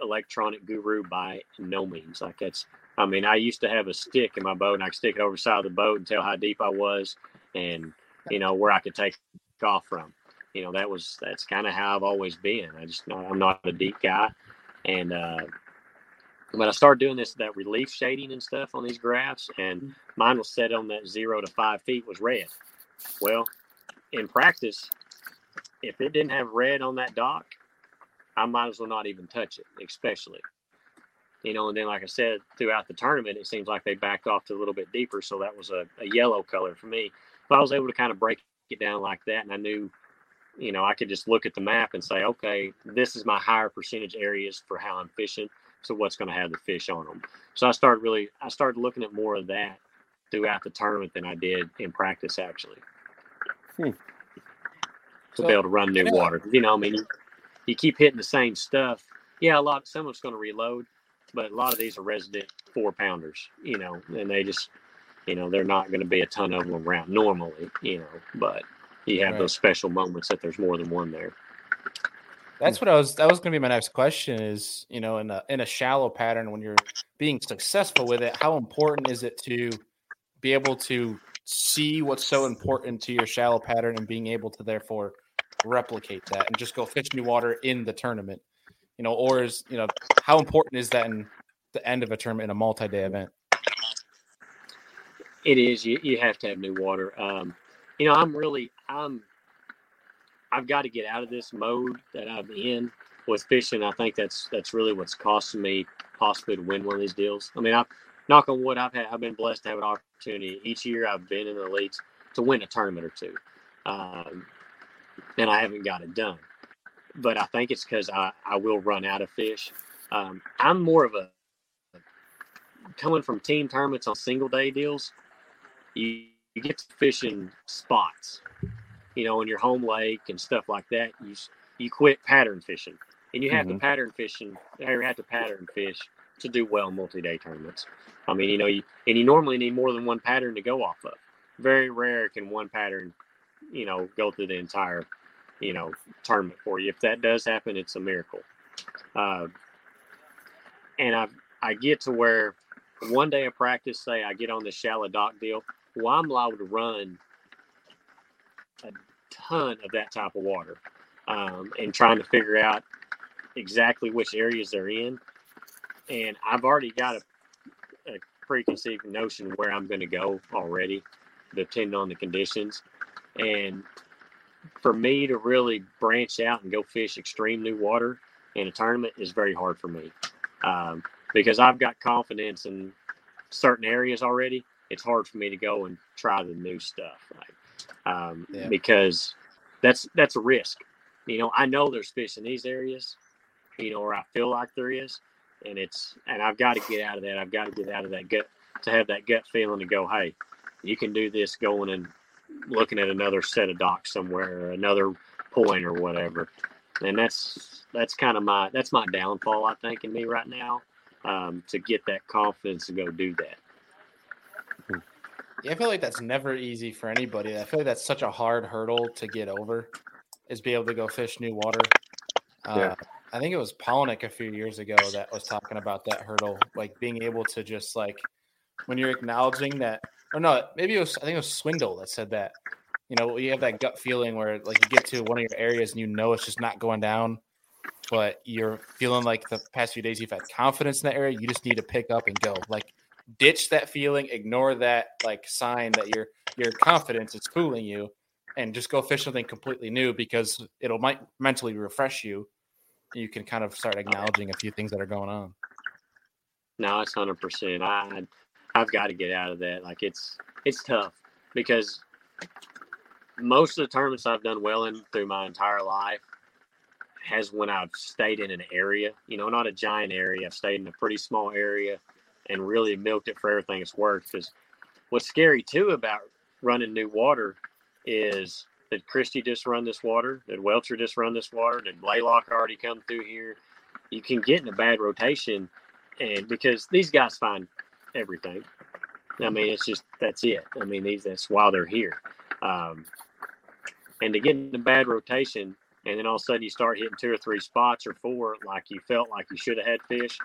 electronic guru by no means. Like that's, I mean, I used to have a stick in my boat and I could stick it over the side of the boat and tell how deep I was, and you know where I could take off from. You know, that was that's kind of how I've always been. I just I'm not a deep guy, and uh, when I started doing this, that relief shading and stuff on these graphs, and mine was set on that zero to five feet was red. Well, in practice, if it didn't have red on that dock, I might as well not even touch it, especially. You know, and then, like I said, throughout the tournament, it seems like they backed off to a little bit deeper, so that was a, a yellow color for me. But I was able to kind of break it down like that, and I knew, you know, I could just look at the map and say, okay, this is my higher percentage areas for how I'm fishing. So what's going to have the fish on them. So I started really, I started looking at more of that throughout the tournament than I did in practice, actually. Hmm. To so, be able to run new yeah. water. You know, I mean, you, you keep hitting the same stuff. Yeah, a lot, some of it's going to reload, but a lot of these are resident four pounders, you know, and they just, you know, they're not going to be a ton of them around normally, you know, but you have right. those special moments that there's more than one there. That's what I was, that was going to be my next question is, you know, in a, in a shallow pattern, when you're being successful with it, how important is it to be able to see what's so important to your shallow pattern and being able to therefore replicate that and just go fish new water in the tournament, you know, or is, you know, how important is that in the end of a tournament, in a multi-day event? It is, you, you have to have new water. Um, you know, I'm really, I'm, I've got to get out of this mode that I'm in with fishing. I think that's that's really what's costing me possibly to win one of these deals. I mean, I knock on wood, I've had I've been blessed to have an opportunity each year I've been in the elites to win a tournament or two, um, and I haven't got it done. But I think it's because I, I will run out of fish. Um, I'm more of a coming from team tournaments on single day deals. You, you get to fish in spots. You know, in your home lake and stuff like that, you you quit pattern fishing, and you have mm-hmm. to pattern fishing. You have to pattern fish to do well in multi-day tournaments. I mean, you know, you and you normally need more than one pattern to go off of. Very rare can one pattern, you know, go through the entire, you know, tournament for you. If that does happen, it's a miracle. Uh, and I I get to where one day of practice, say I get on the shallow dock deal, well, I'm liable to run a ton of that type of water, um, and trying to figure out exactly which areas they're in. And I've already got a, a preconceived notion where I'm going to go already, depending on the conditions. And for me to really branch out and go fish extreme new water in a tournament is very hard for me, um, because I've got confidence in certain areas already. It's hard for me to go and try the new stuff. Like, Um, yeah. because that's, that's a risk. You know, I know there's fish in these areas, you know, or I feel like there is, and it's, and I've got to get out of that. I've got to get out of that gut to have that gut feeling to go, hey, you can do this going and looking at another set of docks somewhere or another point or whatever. And that's that's kind of my that's my downfall, I think, in me right now, um, to get that confidence to go do that. Yeah, I feel like that's never easy for anybody. I feel like that's such a hard hurdle to get over, is be able to go fish new water. Uh, yeah. I think it was Polnick a few years ago that was talking about that hurdle, like being able to just like when you're acknowledging that, or no, maybe it was, I think it was Swindle that said that. You know, you have that gut feeling where, like, you get to one of your areas and you know it's just not going down, but you're feeling like the past few days you've had confidence in that area. You just need to pick up and go. Like, ditch that feeling, ignore that, like, sign that your your confidence is fooling you, and just go fish something completely new because it'll might mentally refresh you. You can kind of start acknowledging a few things that are going on. No, it's one hundred percent. I, I've got to get out of that. Like, it's it's tough because – most of the tournaments I've done well in through my entire life has when I've stayed in an area, you know, not a giant area. I've stayed in a pretty small area and really milked it for everything it's worth. Because what's scary too about running new water is that Christy just run this water? Did Welcher just run this water? Did Blaylock already come through here? You can get in a bad rotation, and because these guys find everything. I mean, it's just, that's it. I mean, these, that's why they're here. Um, And to get in a bad rotation, and then all of a sudden you start hitting two or three spots or four like you felt like you should have had fish,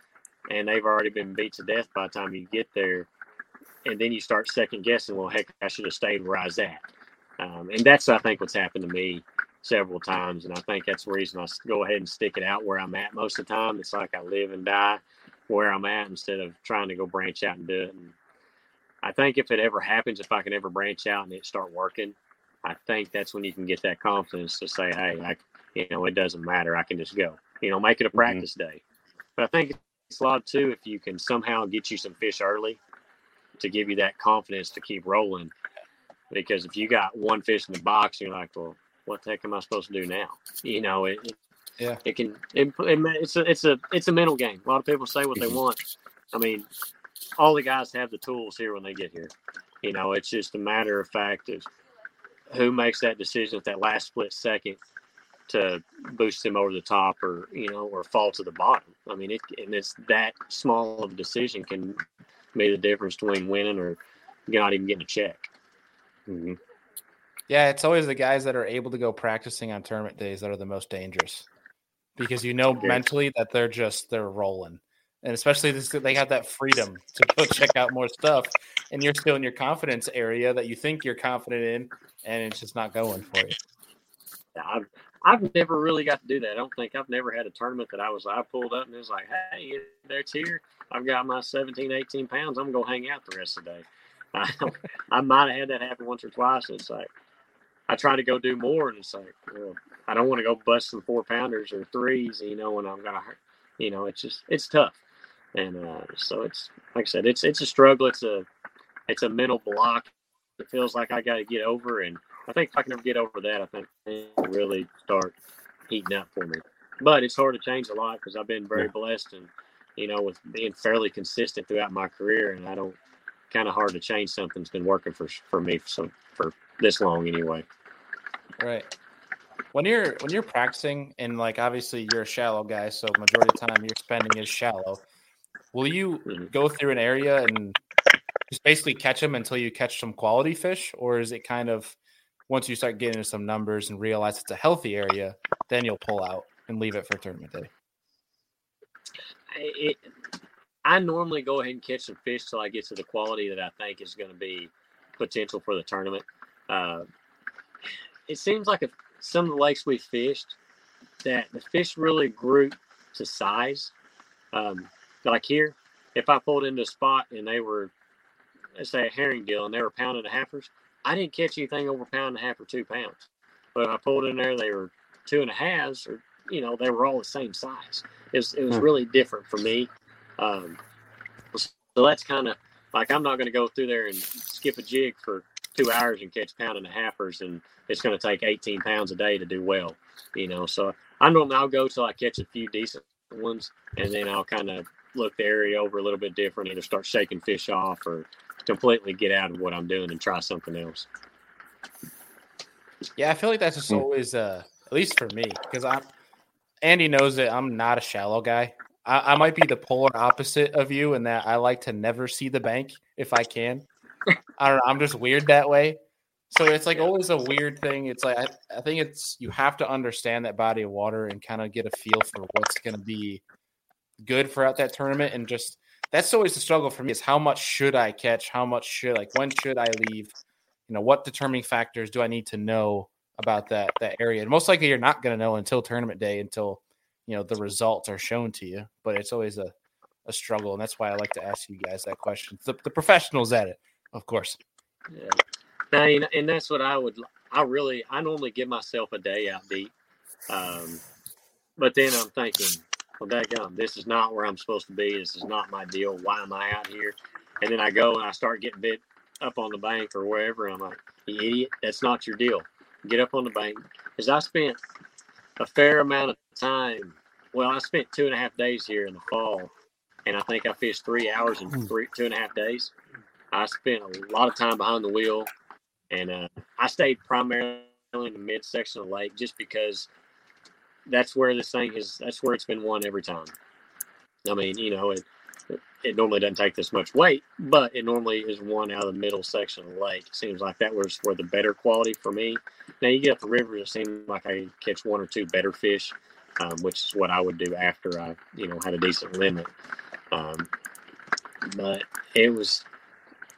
and they've already been beat to death by the time you get there. And then you start second-guessing, well, heck, I should have stayed where I was at. Um, and that's, I think, what's happened to me several times, and I think that's the reason I go ahead and stick it out where I'm at most of the time. It's like I live and die where I'm at instead of trying to go branch out and do it. And I think if it ever happens, if I can ever branch out and it start working, I think that's when you can get that confidence to say, hey, I, you know, it doesn't matter. I can just go, you know, make it a practice mm-hmm. day. But I think it's a lot too, if you can somehow get you some fish early to give you that confidence to keep rolling. Because if you got one fish in the box, you're like, well, what the heck am I supposed to do now? You know, it, yeah, it can, it, it's a, it's a, it's a mental game. A lot of people say what they want. I mean, all the guys have the tools here when they get here, you know, it's just a matter of fact of, who makes that decision at that last split second to boost them over the top or, you know, or fall to the bottom. I mean, it, and it's that small of a decision can be the difference between winning or not even getting a check. Mm-hmm. Yeah. It's always the guys that are able to go practicing on tournament days that are the most dangerous because, you know, yeah. mentally that they're just, they're rolling. And especially this, they have that freedom to go check out more stuff, and you're still in your confidence area that you think you're confident in, and it's just not going for you. I've, I've never really got to do that. I don't think I've never had a tournament that I was I pulled up and it was like, hey, it's here. I've got my seventeen, eighteen pounds. I'm going to hang out the rest of the day. I, I might have had that happen once or twice. It's like I try to go do more, and it's like, well, I don't want to go bust some four-pounders or threes, you know, and I'm going to hurt. You know, it's just it's tough. And uh, so it's like I said, it's it's a struggle. It's a it's a mental block. It feels like I got to get over, and I think if I can ever get over that, I think it'll really start heating up for me. But it's hard to change a lot because I've been very yeah. blessed, and you know, with being fairly consistent throughout my career, and I don't kind of hard to change something that's been working for for me for some for this long anyway. Right. When you're when you're practicing, and like obviously you're a shallow guy, so majority of the time you're spending is shallow. Will you go through an area and just basically catch them until you catch some quality fish? Or is it kind of once you start getting into some numbers and realize it's a healthy area, then you'll pull out and leave it for tournament day? It, I normally go ahead and catch some fish till I get to the quality that I think is going to be potential for the tournament. Uh, it seems like if some of the lakes we fished that the fish really grew to size. Um, Like here, if I pulled into a spot and they were, let's say, a herringgill and they were pound and a halfers, I didn't catch anything over pound and a half or two pounds. But if I pulled in there, they were two and a halves, or, you know, they were all the same size. It was, it was really different for me. Um, so that's kind of like I'm not going to go through there and skip a jig for two hours and catch pound and a halfers, and it's going to take eighteen pounds a day to do well, you know. So I normally I'll go till I catch a few decent ones, and then I'll kind of look the area over a little bit different, either start shaking fish off or completely get out of what I'm doing and try something else. Yeah, I feel like that's just always, uh, at least for me, because I'm Andy knows that I'm not a shallow guy. I, I might be the polar opposite of you in that I like to never see the bank if I can. I don't know. I'm just weird that way. So it's like always a weird thing. It's like I, I think it's you have to understand that body of water and kind of get a feel for what's going to be good throughout that tournament. And just that's always the struggle for me is how much should I catch? How much should like when should I leave? You know, what determining factors do I need to know about that that area? And most likely you're not going to know until tournament day, until you know the results are shown to you. But it's always a, a struggle, and that's why I like to ask you guys that question. The, the professionals at it, of course. Yeah. Now, and that's what I would – I really – I normally give myself a day out deep. Um, but then I'm thinking, well, dadgum, this is not where I'm supposed to be. This is not my deal. Why am I out here? And then I go and I start getting bit up on the bank or wherever. And I'm like, you idiot, that's not your deal. Get up on the bank. Because I spent a fair amount of time – well, I spent two and a half days here in the fall, and I think I fished three hours and three, two and a half days. I spent a lot of time behind the wheel. And uh, I stayed primarily in the midsection of the lake just because that's where this thing is. That's where it's been won every time. I mean, you know, it it normally doesn't take this much weight, but it normally is won out of the middle section of the lake. It seems like that was where the better quality for me. Now you get up the river, it seems like I catch one or two better fish, um, which is what I would do after I, you know, had a decent limit. Um, but it was...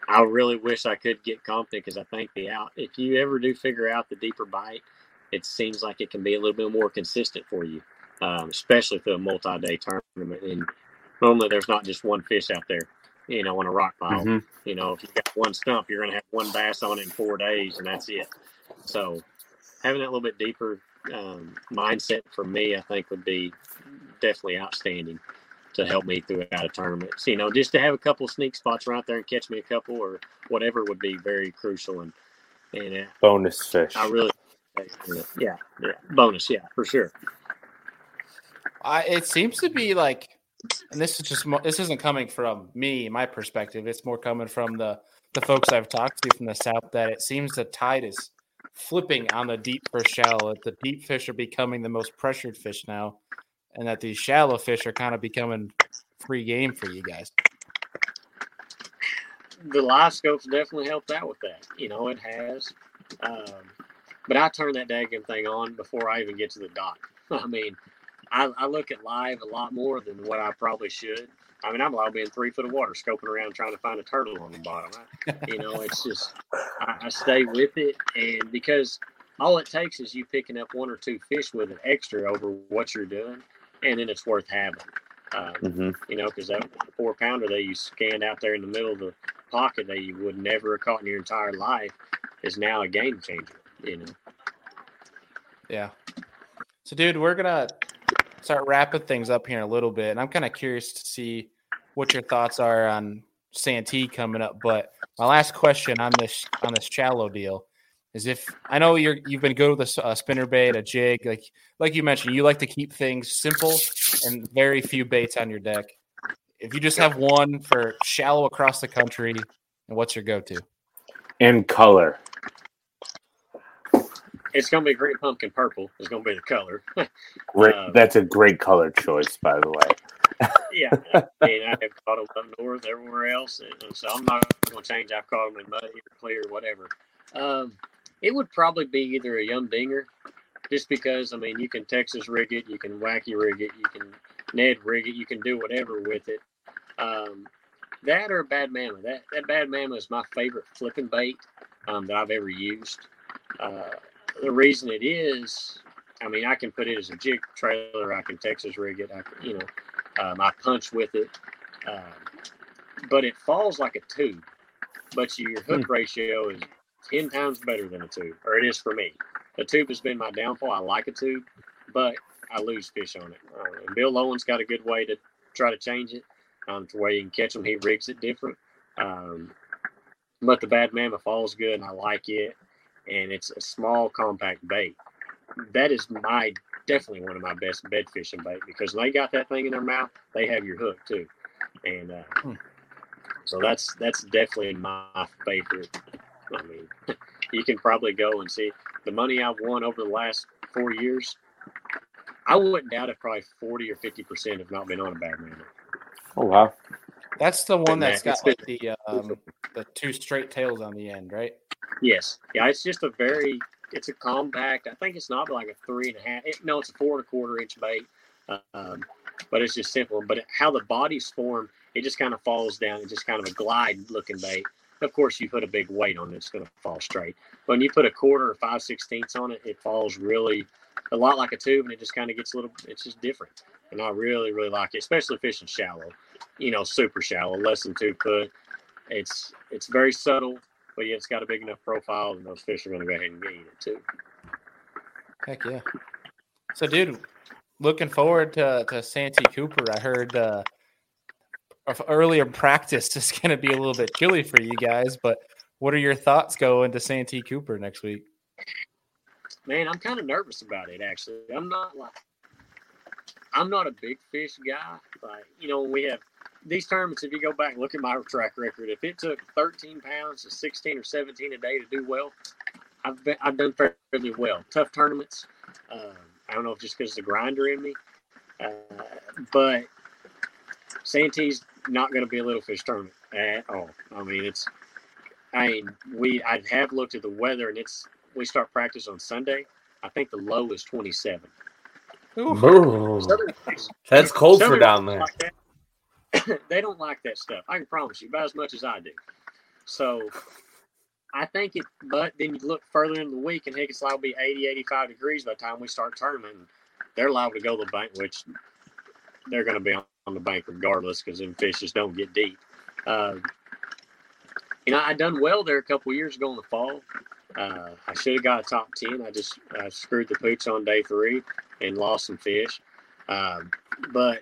I really wish I could get confident because I think the out, if you ever do figure out the deeper bite, it seems like it can be a little bit more consistent for you, um, especially through a multi-day tournament. And normally there's not just one fish out there, you know, on a rock pile. Mm-hmm. You know, if you got one stump, you're going to have one bass on it in four days and that's it. So having that little bit deeper um, mindset for me, I think would be definitely outstanding to help me throughout a tournament. So, you know, just to have a couple sneak spots right there and catch me a couple or whatever would be very crucial. And, and uh, bonus fish. I really, yeah, yeah, bonus, yeah, for sure. I, it seems to be like, and this is just, this isn't coming from me, my perspective. It's more coming from the, the folks I've talked to from the South that it seems the tide is flipping on the deep for shallow. The deep fish are becoming the most pressured fish now. And that these shallow fish are kind of becoming free game for you guys. The live scopes definitely helped out with that. You know, it has. Um, but I turn that daggum thing on before I even get to the dock. I mean, I, I look at live a lot more than what I probably should. I mean, I'm allowed being three foot of water, scoping around trying to find a turtle on the bottom. I, you know, it's just, I, I stay with it. And because all it takes is you picking up one or two fish with an extra over what you're doing. And then it's worth having, um, mm-hmm. you know, because that four pounder that you scanned out there in the middle of the pocket that you would never have caught in your entire life is now a game changer, you know. Yeah. So, dude, we're going to start wrapping things up here in a little bit. And I'm kind of curious to see what your thoughts are on Santee coming up. But my last question on this on this shallow deal is if I know you're you've been good with a, a spinner bait, a jig, like like you mentioned, you like to keep things simple and very few baits on your deck. If you just have one for shallow across the country, and what's your go-to? In color, it's gonna be great pumpkin purple. It's gonna be the color. Great, um, that's a great color choice, by the way. Yeah, I mean I have caught them up north, everywhere else, and so I'm not gonna change. I've caught them in muddy or clear, whatever. Um, It would probably be either a Yum Dinger, just because, I mean, you can Texas rig it, you can wacky rig it, you can Ned rig it, you can do whatever with it. Um, that or Bad Mama. That that Bad Mama is my favorite flipping bait um, that I've ever used. Uh, the reason it is, I mean, I can put it as a jig trailer, I can Texas rig it, I can, you know, um, I punch with it. Uh, but it falls like a tube, but your hook ratio is ten times better than a tube, or it is for me. The tube has been my downfall. I like a tube, but I lose fish on it. Uh, and Bill Lowen's got a good way to try to change it, um, to where you can catch them. He rigs it different. Um, but the Bad Mama falls good, and I like it. And it's a small, compact bait. That is my definitely one of my best bed fishing bait because when they got that thing in their mouth, they have your hook too. And uh, hmm. so that's that's definitely my favorite. I mean, you can probably go and see the money I've won over the last four years I wouldn't doubt it. Probably forty or fifty percent have not been on a Bad Mama. Oh wow, that's the one that's got like the um, the two straight tails on the end, right? Yes. Yeah, it's just a very it's a compact. I think it's not like a three and a half. It, no, it's a four and a quarter inch bait, um, but it's just simple. But how the body's formed, it just kind of falls down. It's just kind of a glide looking bait. Of course, you put a big weight on it, it's going to fall straight. When you put a quarter or five sixteenths on it, it falls really a lot like a tube, and it just kind of gets a little, it's just different. And I really, really like it, especially fishing shallow, you know, super shallow, less than two foot. It's it's very subtle, but yeah, it's got a big enough profile, and those fish are going to go ahead and eat it too. Heck yeah. So, dude, looking forward to, to Santee Cooper. I heard uh, earlier practice is going to be a little bit chilly for you guys, but what are your thoughts going to Santee Cooper next week? Man, I'm kind of nervous about it, actually. I'm not like I'm not a big fish guy. Like, you know, we have these tournaments. If you go back and look at my track record, if it took thirteen pounds to sixteen or seventeen a day to do well, I've been, I've done fairly well. Tough tournaments. Um, I don't know if just because of the grinder in me, uh, but Santee's not going to be a little fish tournament at all. I mean, it's I mean, we I have looked at the weather, and it's we start practice on Sunday. I think the low is twenty-seven. Southern, that's cold Southern for down there. Like they don't like that stuff. I can promise you, about as much as I do. So I think it, but then you look further in the week, and Hickenslide will be eighty, eighty-five degrees by the time we start tournament. They're liable to go to the bank, which they're going to be on, on the bank regardless because them fishes don't get deep. Uh, you know, I done well there a couple of years ago in the fall. Uh, I should have got a top ten. I just uh, screwed the pooch on day three and lost some fish. Um, but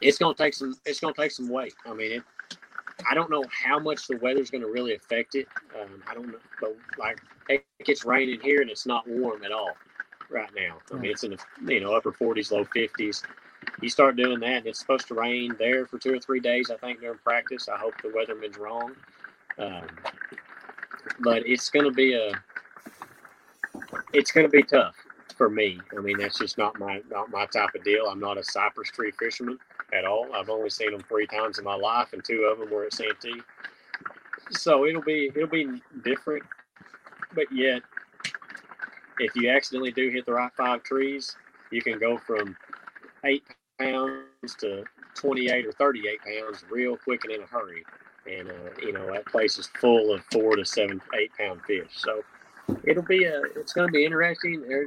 it's going to take some, it's going to take some weight. I mean, it, I don't know how much the weather's going to really affect it. Um, I don't know, but like it gets raining here and it's not warm at all right now. I mean, it's in the, you know, upper forties, low fifties. You start doing that and it's supposed to rain there for two or three days, I think, during practice. I hope the weatherman's wrong. Um, But it's gonna be a, it's gonna be tough for me. I mean, that's just not my not my type of deal. I'm not a cypress tree fisherman at all. I've only seen them three times in my life, and two of them were at Santee. So it'll be it'll be different. But yet, if you accidentally do hit the right five trees, you can go from eight pounds to twenty-eight or thirty-eight pounds real quick and in a hurry. And, uh, you know, that place is full of four to seven, eight pound fish. So it'll be a, it's going to be interesting. They're,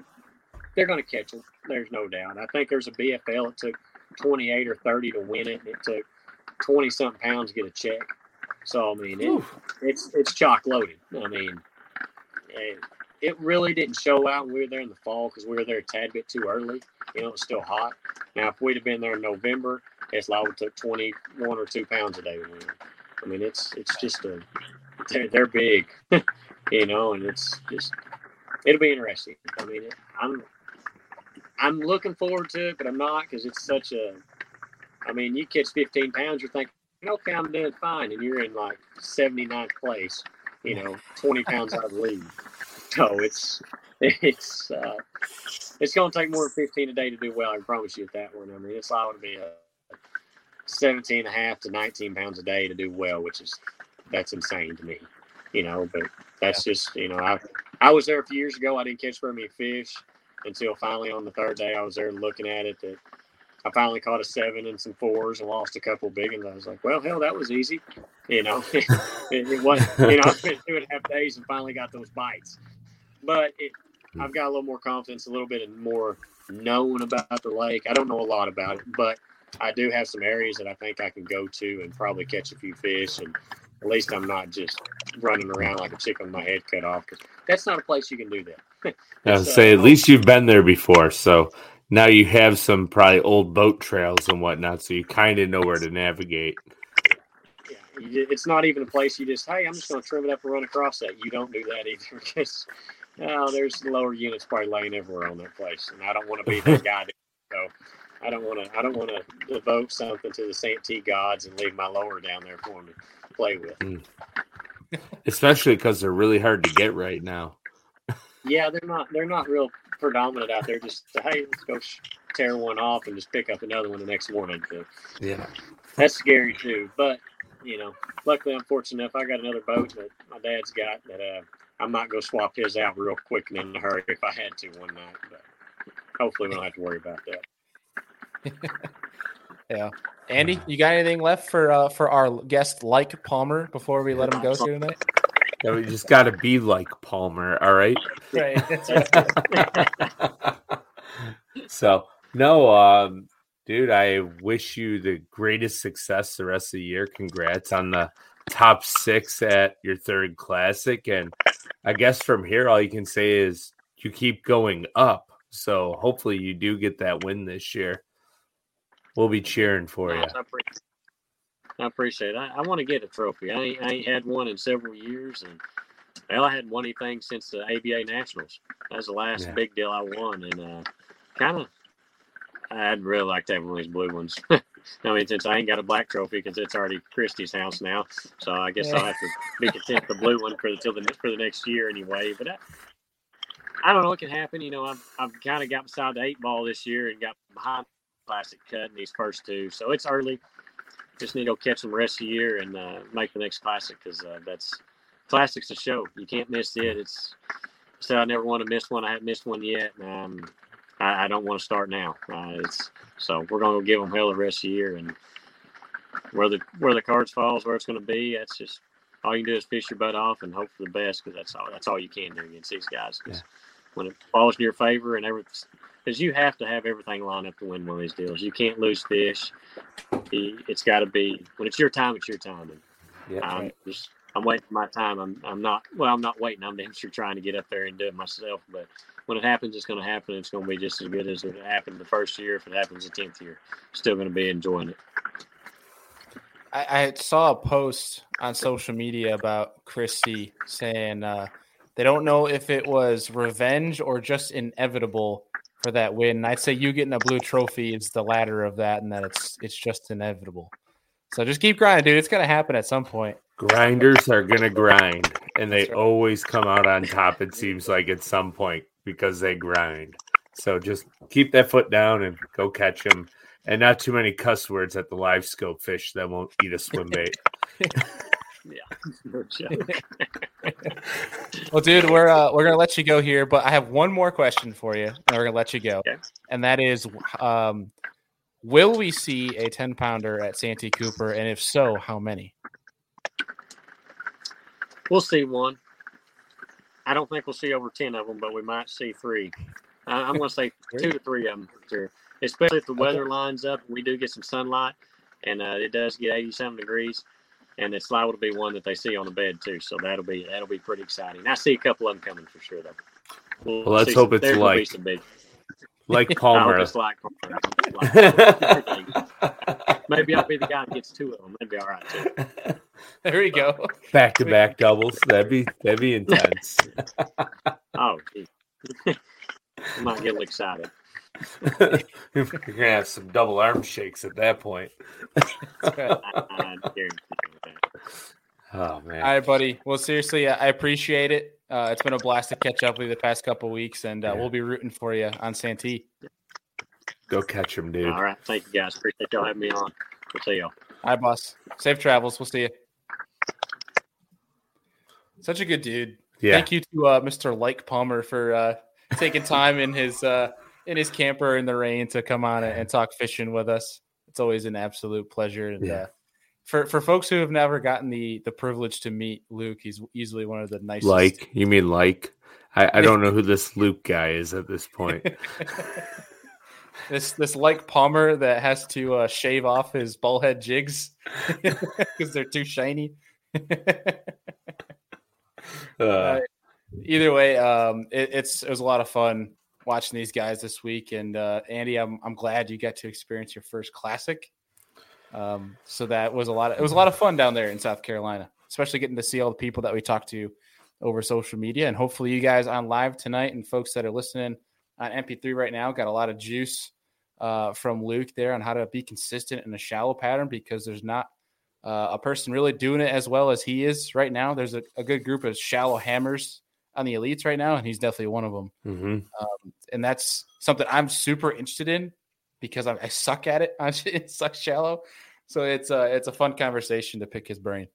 they're going to catch them. There's no doubt. I think there's a B F L. It took twenty-eight or thirty to win it. And it took twenty something pounds to get a check. So, I mean, it, it's, it's chock loaded. I mean, it, it really didn't show out when we were there in the fall because we were there a tad bit too early. You know, it's still hot. Now, if we'd have been there in November, it's liable to took twenty-one or two pounds a day to win. I mean, it's it's just a they're, they're big, you know, and it's just it'll be interesting. I mean, it, I'm I'm looking forward to it, but I'm not because it's such a. I mean, you catch fifteen pounds, you're thinking, okay, I'm doing fine, and you're in like seventy-ninth place, you know, twenty pounds out of the lead. So it's it's uh, it's going to take more than fifteen a day to do well. I can promise you at that one. I mean, it's liable to be a. seventeen and a half to nineteen pounds a day to do well, which is that's insane to me, you know, but that's yeah. just, you know, I, I was there a few years ago. I didn't catch very many fish until finally on the third day I was there looking at it that I finally caught a seven and some fours and lost a couple big ones. I was like, well, hell, that was easy. You know, it, it wasn't, you know, I spent two and a half days and finally got those bites, but it, I've got a little more confidence, a little bit more known about the lake. I don't know a lot about it, but I do have some areas that I think I can go to and probably catch a few fish, and at least I'm not just running around like a chicken with my head cut off because that's not a place you can do that. I would so, say at least you've been there before, so now you have some probably old boat trails and whatnot, so you kind of know where to navigate. Yeah, it's not even a place you just, hey, I'm just going to trim it up and run across that. You don't do that either because oh, there's lower units probably laying everywhere on that place, and I don't want to be that guy. So. I don't want to. I don't want to evoke something to the Santee gods and leave my lower down there for them to play with. Mm. Especially because they're really hard to get right now. Yeah, they're not. They're not real predominant out there. Just, hey, let's go tear one off and just pick up another one the next morning. So, yeah. That's scary too. But, you know, luckily I'm fortunate enough. I got another boat that my dad's got that uh, I might go swap his out real quick and in a hurry if I had to one night. But hopefully we don't have to worry about that. Yeah. Andy, you got anything left for uh, for our guest, like Palmer, before we let him go through tonight? Yeah, we just got to be like Palmer, all right? Right. So, no, um, dude, I wish you the greatest success the rest of the year. Congrats on the top six at your third classic. And I guess from here, all you can say is you keep going up. So hopefully you do get that win this year. We'll be cheering for you. I appreciate it. I, I want to get a trophy. I ain't, I ain't had one in several years. And well, I hadn't won anything since the A B A Nationals. That was the last yeah. big deal I won. And uh, kind of, I'd really like to have one of these blue ones. I mean, since I ain't got a black trophy because it's already Christy's house now. So I guess yeah. I'll have to be content with the blue one for, till the, for the next year anyway. But I, I don't know what can happen. You know, I've, I've kind of got beside the eight ball this year and got behind classic cut in these first two, so it's early. Just need to go catch them the rest of the year and uh, make the next classic, because uh, that's classics a show. You can't miss it. It's so I never want to miss one. I haven't missed one yet, and um, I, I don't want to start now. Uh, it's so we're gonna go give them hell the rest of the year, and where the where the cards falls, where it's gonna be. That's just all you can do is fish your butt off and hope for the best, because that's all that's all you can do against these guys. Because yeah. when it falls in your favor and everything. Because you have to have everything lined up to win one of these deals. You can't lose fish. It's got to be when it's your time. It's your time. And yeah, I'm, right. just, I'm waiting for my time. I'm I'm not well. I'm not waiting. I'm damn sure trying to get up there and do it myself. But when it happens, it's going to happen. It's going to be just as good as it happened the first year. If it happens the tenth year, still going to be enjoying it. I, I saw a post on social media about Christy saying uh, they don't know if it was revenge or just inevitable for that win. I'd say you getting a blue trophy is the latter of that, and that it's it's just inevitable. So just keep grinding, dude. It's going to happen at some point. Grinders are going to grind, and they right. always come out on top, it seems like, at some point, because they grind. So just keep that foot down and go catch them. And not too many cuss words at the live scope fish that won't eat a swim bait. Yeah. Well, dude, we're uh, we're gonna let you go here, but I have one more question for you, and we're gonna let you go. Okay. And that is, um, will we see a ten pounder at Santee Cooper, and if so, how many? We'll see one. I don't think we'll see over ten of them, but we might see three. Uh, I'm gonna say two to three of them, sure. Especially if the weather okay. lines up, and we do get some sunlight, and uh, it does get eighty-seven degrees. And it's liable to be one that they see on the bed too, so that'll be that'll be pretty exciting. I see a couple of them coming for sure, though. We'll, well let's hope some, it's like big... like Palmer. I hope it's like Palmer. Maybe I'll be the guy that gets two of them. That'd be all right too. There you go. Back to back doubles. That'd be that'd be intense. Oh, geez. I might get excited. You're gonna have some double arm shakes at that point. Oh man! All right, buddy. Well, seriously, I appreciate it. Uh, it's been a blast to catch up with you the past couple of weeks, and uh, yeah. we'll be rooting for you on Santee. Go catch him, dude. All right, thank you guys. Appreciate y'all having me on. We'll see y'all. All right, boss. Safe travels. We'll see you. Such a good dude. Yeah. Thank you to uh, Mister Like Palmer for uh, taking time in his. Uh, in his camper in the rain to come on and talk fishing with us. It's always an absolute pleasure. And, yeah. uh, for, for folks who have never gotten the, the privilege to meet Luke, he's easily one of the nicest. Like, you mean like, I, I don't know who this Luke guy is at this point. This, this Like Palmer that has to uh, shave off his ball head jigs because they're too shiny. uh. Uh, either way. Um, it, it's, it was a lot of fun watching these guys this week, and uh, Andy, I'm I'm glad you got to experience your first classic. Um, so that was a lot. Of, it was a lot of fun down there in South Carolina, especially getting to see all the people that we talked to over social media, and hopefully you guys on live tonight and folks that are listening on M P three right now got a lot of juice uh, from Luke there on how to be consistent in a shallow pattern, because there's not uh, a person really doing it as well as he is right now. There's a, a good group of shallow hammers on the elites right now, and he's definitely one of them. Mm-hmm. Um, and that's something I'm super interested in because I, I suck at it. I, it sucks shallow. So it's a, it's a fun conversation to pick his brain.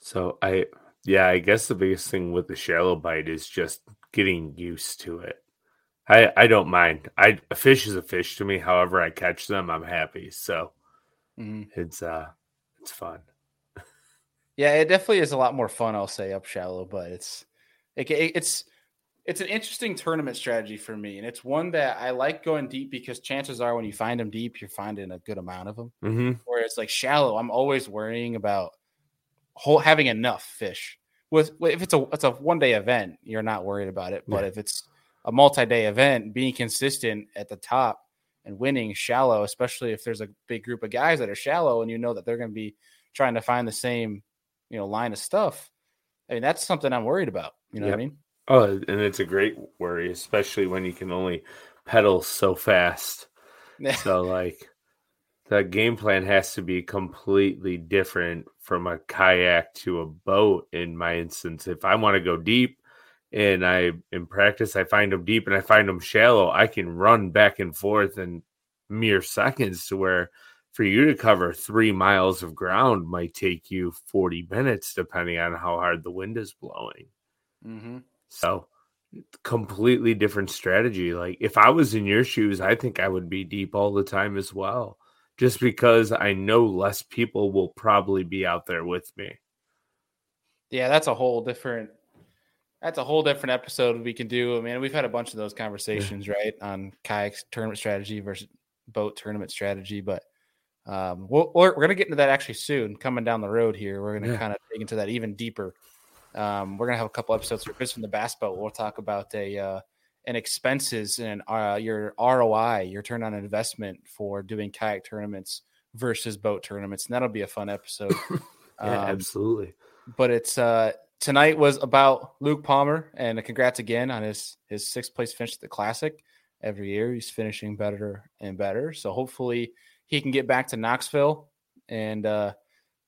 So I, yeah, I guess the biggest thing with the shallow bite is just getting used to it. I, I don't mind. I a fish is a fish to me. However I catch them, I'm happy. So mm-hmm. it's uh it's fun. Yeah, it definitely is a lot more fun, I'll say, up shallow, but it's it, it's it's an interesting tournament strategy for me, and it's one that I like going deep because chances are when you find them deep, you're finding a good amount of them. Mm-hmm. Whereas like shallow, I'm always worrying about whole, having enough fish. With if it's a it's a one day event, you're not worried about it, but yeah. if it's a multi-day event, being consistent at the top and winning shallow, especially if there's a big group of guys that are shallow and you know that they're going to be trying to find the same, you know, line of stuff. I mean, that's something I'm worried about. You know yep. what I mean? Oh, and it's a great worry, especially when you can only pedal so fast. So like the game plan has to be completely different from a kayak to a boat. In my instance, if I want to go deep, and I, in practice, I find them deep and I find them shallow, I can run back and forth in mere seconds to where for you to cover three miles of ground might take you forty minutes, depending on how hard the wind is blowing. Mm-hmm. So completely different strategy. Like if I was in your shoes, I think I would be deep all the time as well, just because I know less people will probably be out there with me. Yeah, that's a whole different... That's a whole different episode we can do. I mean, we've had a bunch of those conversations, yeah. right, on kayak tournament strategy versus boat tournament strategy. But um, we'll, we're, we're going to get into that actually soon, coming down the road here. We're going to yeah. kind of dig into that even deeper. Um, we're going to have a couple episodes for Chris from the Bass Boat. We'll talk about a uh, an expenses and uh, your R O I, your turn on investment for doing kayak tournaments versus boat tournaments. And that'll be a fun episode. yeah, um, absolutely. But it's uh, – tonight was about Luke Palmer, and congrats again on his, his sixth place finish at the Classic. Every year he's finishing better and better. So hopefully he can get back to Knoxville, and uh,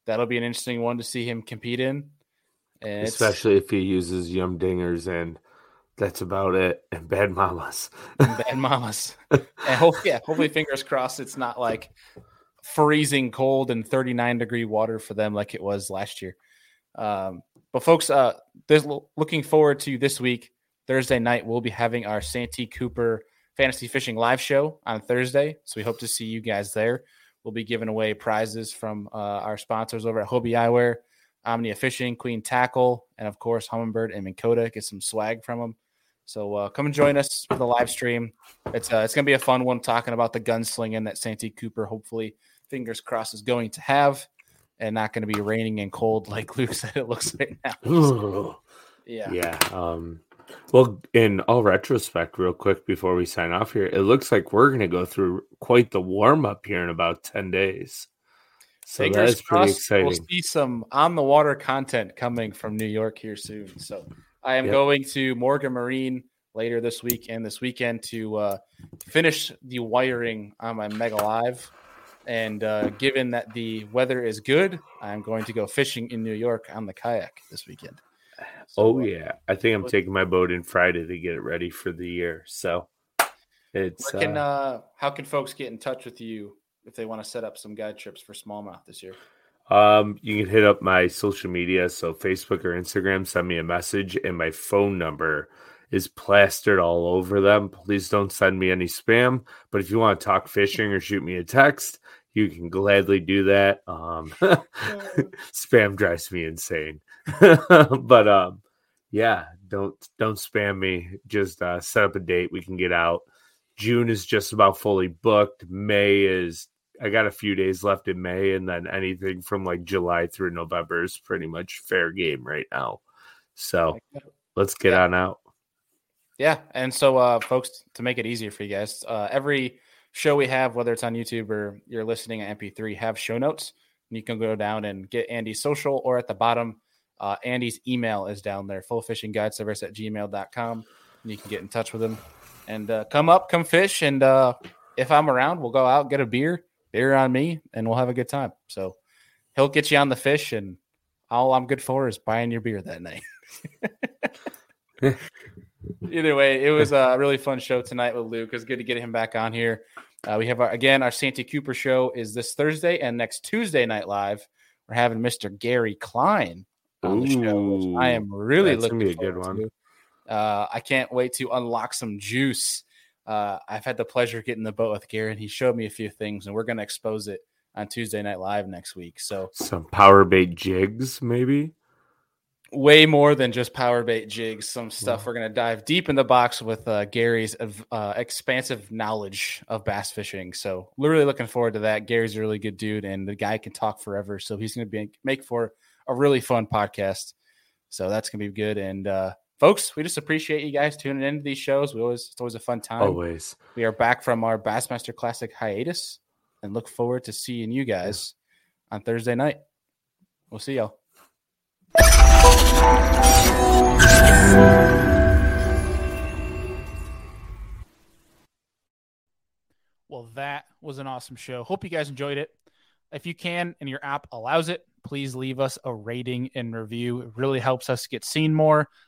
that'll be an interesting one to see him compete in. And especially if he uses Yum Dingers, and that's about it. And Bad Mamas. and Bad Mamas. And hopefully, yeah, hopefully, fingers crossed, it's not like freezing cold and thirty-nine degree water for them like it was last year. Um, But folks, uh, this, looking forward to this week. Thursday night, we'll be having our Santee Cooper Fantasy Fishing live show on Thursday. So we hope to see you guys there. We'll be giving away prizes from uh, our sponsors over at Hobie Eyewear, Omnia Fishing, Queen Tackle, and of course, Humminbird and Minkota. Get some swag from them. So uh, come and join us for the live stream. It's uh, it's going to be a fun one, talking about the gunslinging that Santee Cooper, hopefully, fingers crossed, is going to have. And not going to be raining and cold like Luke said it looks right now. Ooh. Yeah. Yeah. Um, well, in all retrospect, real quick before we sign off here, it looks like we're going to go through quite the warm-up here in about ten days. So fingers that is crossed, pretty exciting. We'll see some on-the-water content coming from New York here soon. So I am yep. going to Morgan Marine later this week and this weekend to uh, finish the wiring on my Mega Live. And uh, given that the weather is good, I'm going to go fishing in New York on the kayak this weekend. So, oh, yeah. I think I'm taking my boat in Friday to get it ready for the year. So it's can, uh, uh, how can folks get in touch with you if they want to set up some guide trips for smallmouth this year? Um, you can hit up my social media. So Facebook or Instagram, send me a message, and my phone number is plastered all over them. Please don't send me any spam. But if you want to talk fishing or shoot me a text, you can gladly do that. Um, spam drives me insane. But um, yeah, don't don't spam me. Just uh, set up a date. We can get out. June is just about fully booked. May is, I got a few days left in May. And then anything from like July through November is pretty much fair game right now. So let's get yeah. on out. Yeah. And so uh, folks, to make it easier for you guys, uh, every show we have, whether it's on YouTube or you're listening on M P three, have show notes, and you can go down and get Andy's social, or at the bottom, uh, Andy's email is down there, full fishing guide service at gmail dot com, and you can get in touch with him and uh, come up, come fish, and uh, if I'm around, we'll go out, get a beer, beer on me, and we'll have a good time. So he'll get you on the fish, and all I'm good for is buying your beer that night. Either way, it was a really fun show tonight with Luke. It was good to get him back on here. Uh, we have, our, again, our Santee Cooper show is this Thursday, and next Tuesday night live, we're having Mister Gary Klein on the show. I am really looking forward to it. That's going to be a good one. To. Uh, I can't wait to unlock some juice. Uh, I've had the pleasure of getting the boat with Gary, and he showed me a few things, and we're going to expose it on Tuesday Night Live next week. So some power bait jigs, maybe? Way more than just power bait jigs. Some stuff. Yeah. We're going to dive deep in the box with uh, Gary's uh, expansive knowledge of bass fishing. So we're really looking forward to that. Gary's a really good dude, and the guy can talk forever. So he's going to be make for a really fun podcast. So that's going to be good. And uh, folks, we just appreciate you guys tuning into these shows. We always It's always a fun time. Always. We are back from our Bassmaster Classic hiatus and look forward to seeing you guys yeah. on Thursday night. We'll see y'all. Well, that was an awesome show. Hope you guys enjoyed it. If you can and your app allows it, please leave us a rating and review. It really helps us get seen more,